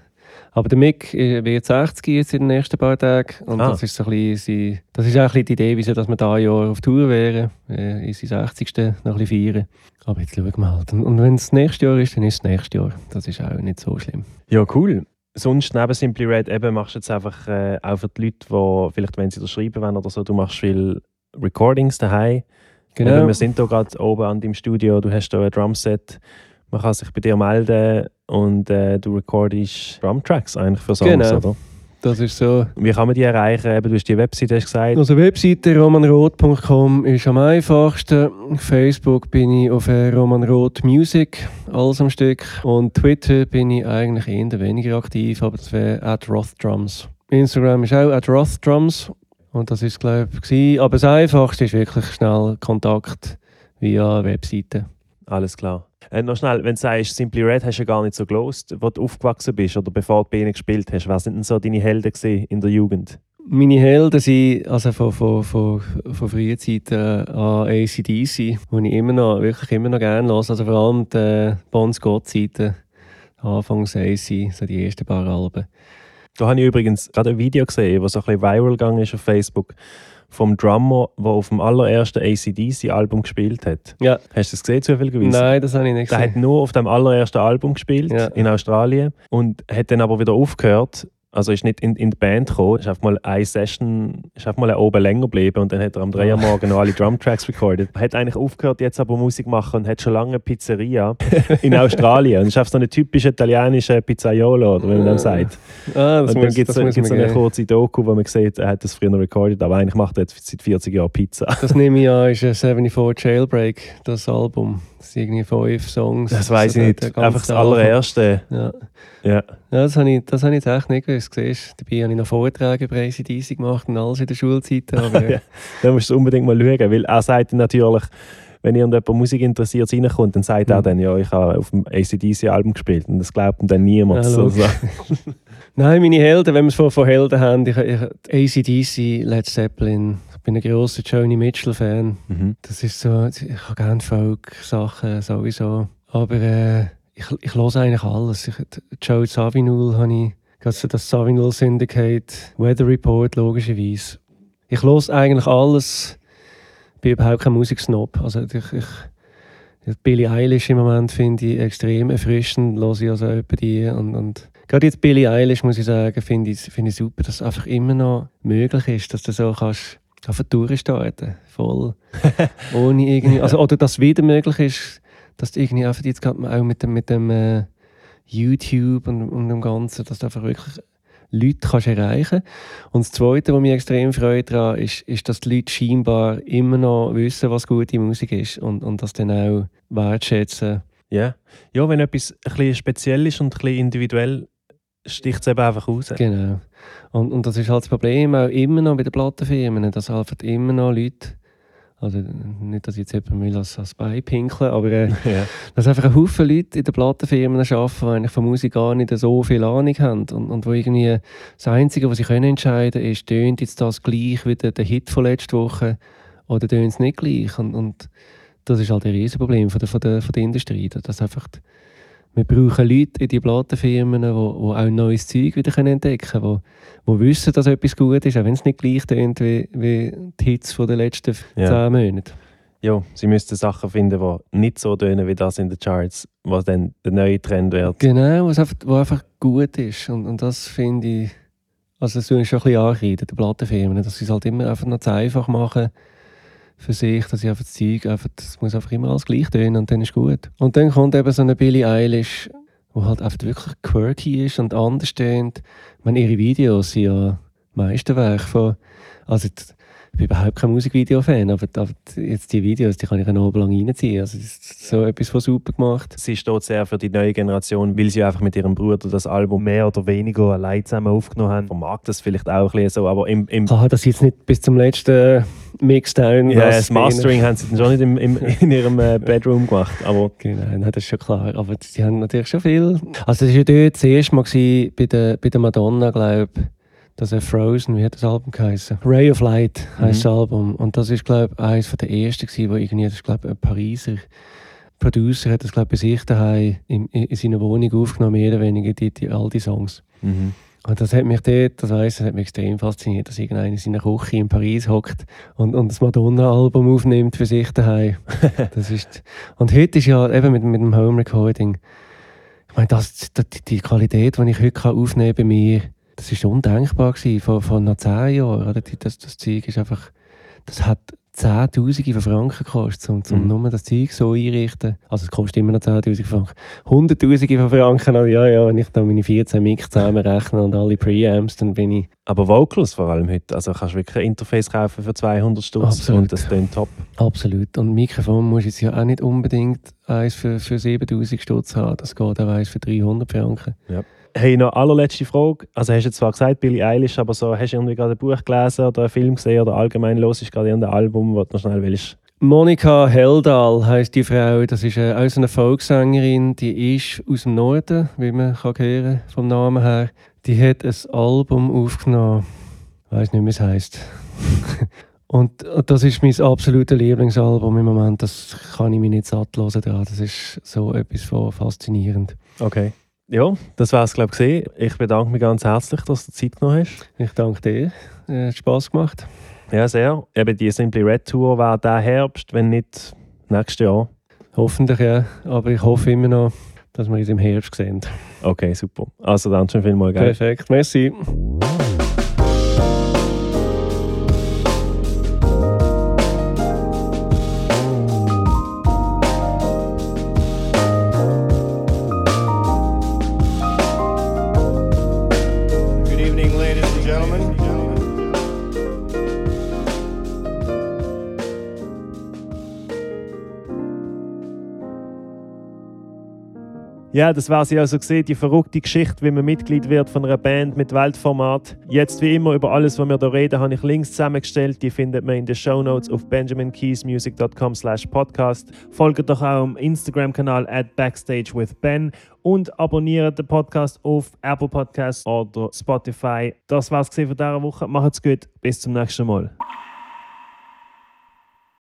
Aber der Mick wird sechzig jetzt in den nächsten paar Tagen. Und ah. das ist so ein bisschen, das ist auch ein bisschen die Idee, wieso dass wir da ein Jahr auf Tour wären. In seinem sechzigsten noch ein bisschen feiern. Aber jetzt schauen wir halt. Und wenn es nächstes Jahr ist, dann ist es nächstes Jahr. Das ist auch nicht so schlimm. Ja, cool. Sonst neben Simply Red eben machst du jetzt einfach äh, auch für die Leute, die vielleicht, wenn sie das schreiben wollen oder so, du machst viel Recordings daheim. Genau. Ja, wir sind hier gerade oben an deinem Studio, du hast hier ein Drumset. Man kann sich bei dir melden und äh, du recordest Drumtracks eigentlich für Songs, genau. oder? Das ist so. Wie kann man die erreichen? Eben, du hast die Webseite hast gesagt. Also Webseite roman roth punkt com ist am einfachsten. Auf Facebook bin ich auf Roman Roth Music, alles am Stück. Und Twitter bin ich eigentlich eher weniger aktiv, aber das wäre at roth drums. Instagram ist auch at roth drums. Und das war es, glaube ich. Aber das Einfachste ist wirklich schnell Kontakt via Webseite. Alles klar. Äh, noch schnell, wenn du sagst, Simply Red hast du ja gar nicht so gelost, wo du aufgewachsen bist oder bevor du bei ihnen gespielt hast. Was sind denn so deine Helden in der Jugend? Meine Helden sind also von, von, von, von frühen Zeiten äh, an A C D C, wo ich immer noch, wirklich immer noch gerne höre. Also vor allem die Bon Scott-Zeiten, anfangs A C, so die ersten paar Alben. Da habe ich übrigens gerade ein Video gesehen, das so ein bisschen viral gegangen ist auf Facebook, vom Drummer, der auf dem allerersten A C D C-Album gespielt hat. Ja. Hast du das gesehen, zufälligerweise? Nein, das habe ich nicht gesehen. Der hat nur auf dem allerersten Album gespielt, ja, in Australien, und hat dann aber wieder aufgehört. Also ist nicht in, in die Band gekommen, ist einfach mal eine Session, ist einfach mal oben länger geblieben und dann hat er am drei Uhr morgens noch alle Drumtracks recorded. Hat eigentlich aufgehört, jetzt aber Musik machen und hat schon lange eine Pizzeria in Australien. Und ist einfach so ein typischer italienischer Pizzaiolo, oder wie man dem sagt. Ah, das und dann gibt es so eine kurze Doku, wo man sieht, er hat das früher recorded, aber eigentlich macht er jetzt seit vierzig Jahren Pizza. Das nehme ich an, ist ein vierundsiebzig Jailbreak, das Album. Das sind irgendwie fünf Songs. Das weiß ich nicht, einfach das allererste. Ja. Ja. Ja, das habe ich, das habe ich jetzt echt nicht gewusst. Siehst, dabei habe ich noch Vorträge über A C D C gemacht und alles in der Schulzeit. Aber ja, da musst du unbedingt mal schauen, weil er sagt natürlich, wenn irgendjemand Musik interessiert reinkommt, dann sagt er mhm. dann, ja, ich habe auf dem A C D C-Album gespielt und das glaubt ihm dann niemand. Ja, so. Nein, meine Helden, wenn wir es von, von Helden haben, ich, ich, A C D C, Led Zeppelin, ich bin ein grosser Joni Mitchell-Fan. Mhm. Das ist so, ich habe gerne Folk-Sachen sowieso, aber äh, ich, ich höre eigentlich alles. Ich, Joe Zawinul habe ich, also das Savile Syndicate, Weather Report, logischerweise. Ich höre eigentlich alles, bin überhaupt kein Musiksnob. Also ich, ich, Billie Eilish im Moment finde ich extrem erfrischend, höre ich also etwa die. Und, und gerade jetzt Billie Eilish, muss ich sagen, finde ich, find ich super, dass es einfach immer noch möglich ist, dass du so kannst auf eine Tour starten, voll, ohne irgendwie, also, oder dass es wieder möglich ist, dass du irgendwie einfach jetzt gerade auch mit dem, mit dem äh, YouTube und, und dem Ganzen, dass du einfach wirklich Leute kannst erreichen. Und das Zweite, was mich extrem freut daran, ist, ist, dass die Leute scheinbar immer noch wissen, was gute Musik ist und, und das dann auch wertschätzen. Yeah. Ja, wenn etwas ein bisschen speziell ist und ein bisschen individuell, sticht es eben einfach aus. Genau. Und, und das ist halt das Problem auch immer noch bei den Plattenfirmen, dass halt immer noch Leute, also nicht, dass ich jetzt jemanden will als, als Beipinkeln, aber äh, ja, dass einfach ein Haufen Leute in den Plattenfirmen arbeiten, die eigentlich von Musik gar nicht so viel Ahnung haben und, und wo irgendwie das Einzige, was sie können entscheiden können, ist, tönt jetzt das gleich wie der, der Hit von letzter Woche oder tönt es nicht gleich. Und, und das ist halt ein Riesenproblem von der, von der, von der Industrie. Dass einfach die, wir brauchen Leute in den Plattenfirmen, die auch neues Zeug wieder entdecken können, wo, wo wissen, dass etwas gut ist, auch wenn es nicht gleich tönt wie, wie die Hits von den letzten zehn ja. Monaten. Ja, sie müssten Sachen finden, die nicht so tönen wie das in den Charts, was dann der neue Trend wird. Genau, was einfach, was einfach gut ist. Und, und das finde ich, also das tue ich schon ein bisschen ankreiden, den Plattenfirmen, dass sie es halt immer einfach noch zu einfach machen für sich, dass ich einfach das Zeug, einfach, das muss einfach immer alles gleich tun und dann ist gut. Und dann kommt eben so eine Billie Eilish, die halt einfach wirklich quirky ist und anders tönt. Ich meine, ihre Videos sind ja Meisterwerk von, also ich bin überhaupt kein Musikvideo-Fan, aber, aber jetzt die Videos, die kann ich einen Abend lang reinziehen. Also das ist so etwas, was super gemacht. Sie steht sehr für die neue Generation, weil sie einfach mit ihrem Bruder das Album mehr oder weniger allein zusammen aufgenommen haben. Man mag das vielleicht auch ein bisschen so, aber im... im ah, das jetzt nicht bis zum letzten Mixdown... Ja, das Mastering haben sie dann schon nicht im, im, in ihrem äh, Bedroom gemacht, aber... Genau, nein, das ist schon klar, aber sie haben natürlich schon viel... Also das war ja dort das erste Mal bei der, bei der Madonna, glaube ich. Das ist Frozen, wie hat das Album geheißen? Ray of Light heisst mhm. das Album. Und das war, glaube ich, eines der ersten, gewesen, wo irgendwie, das ist, glaube ich, ein Pariser Producer hat das, glaube ich, bei sich daheim in, in seiner Wohnung aufgenommen, mehr oder weniger die, die, all die Songs. Mhm. Und das hat mich dort, das weiss, das hat mich extrem fasziniert, dass irgendeiner in seiner Küche in Paris hockt und, und das Madonna-Album aufnimmt für sich daheim. Das ist, und heute ist ja eben mit, mit dem Home-Recording, ich meine, das, die, die Qualität, die ich heute aufnehmen kann bei mir, das war undenkbar gewesen, vor, vor noch zehn Jahren. Oder? Das, das Zeug ist einfach, das hat Zehntausende von Franken gekostet, um, um mhm. nur das Zeug so einrichten. Also es kostet immer noch Zehntausende von Franken. Hunderttausende von Franken, also ja, ja, wenn ich dann meine vierzehn Mix zusammenrechne und alle Preamps, dann bin ich... Aber Vocals vor allem heute, also kannst du wirklich ein Interface kaufen für zweihundert Stutz und das klingt top. Absolut. Und Mikrofon musst du jetzt ja auch nicht unbedingt eins für, für siebentausend Stutz haben, das geht auch eins für dreihundert Franken. Ja. Hey, noch allerletzte Frage. Also hast du zwar gesagt, Billie Eilish, aber so, hast du irgendwie gerade ein Buch gelesen oder einen Film gesehen oder allgemein los ist gerade irgendein Album, das du noch schnell willst? Monika Heldahl heisst die Frau. Das ist eine, also eine Folksängerin, die ist aus dem Norden, wie man kann hören, vom Namen her. Die hat ein Album aufgenommen. Ich weiss nicht, wie es heisst. Und das ist mein absolutes Lieblingsalbum im Moment. Das kann ich mir nicht satt hören dran. Das ist so etwas von faszinierend. Okay. Ja, das war es, glaube ich, gewesen. Ich bedanke mich ganz herzlich, dass du Zeit genommen hast. Ich danke dir. Es hat Spass gemacht. Ja, sehr. Eben die Simply Red Tour war diesen Herbst, wenn nicht nächstes Jahr. Hoffentlich, ja. Aber ich hoffe immer noch, dass wir uns im Herbst sehen. Okay, super. Also dann schon vielmals. Gell? Perfekt. Merci. Ja, das war sie also gesehen, die verrückte Geschichte, wie man Mitglied wird von einer Band mit Weltformat. Jetzt wie immer über alles, was wir hier reden, habe ich Links zusammengestellt. Die findet man in den Shownotes auf benjamin keys music dot com slash podcast. Folgt doch auch dem Instagram-Kanal at backstage with ben und abonniert den Podcast auf Apple Podcasts oder Spotify. Das war's für diese Woche. Macht's gut, bis zum nächsten Mal.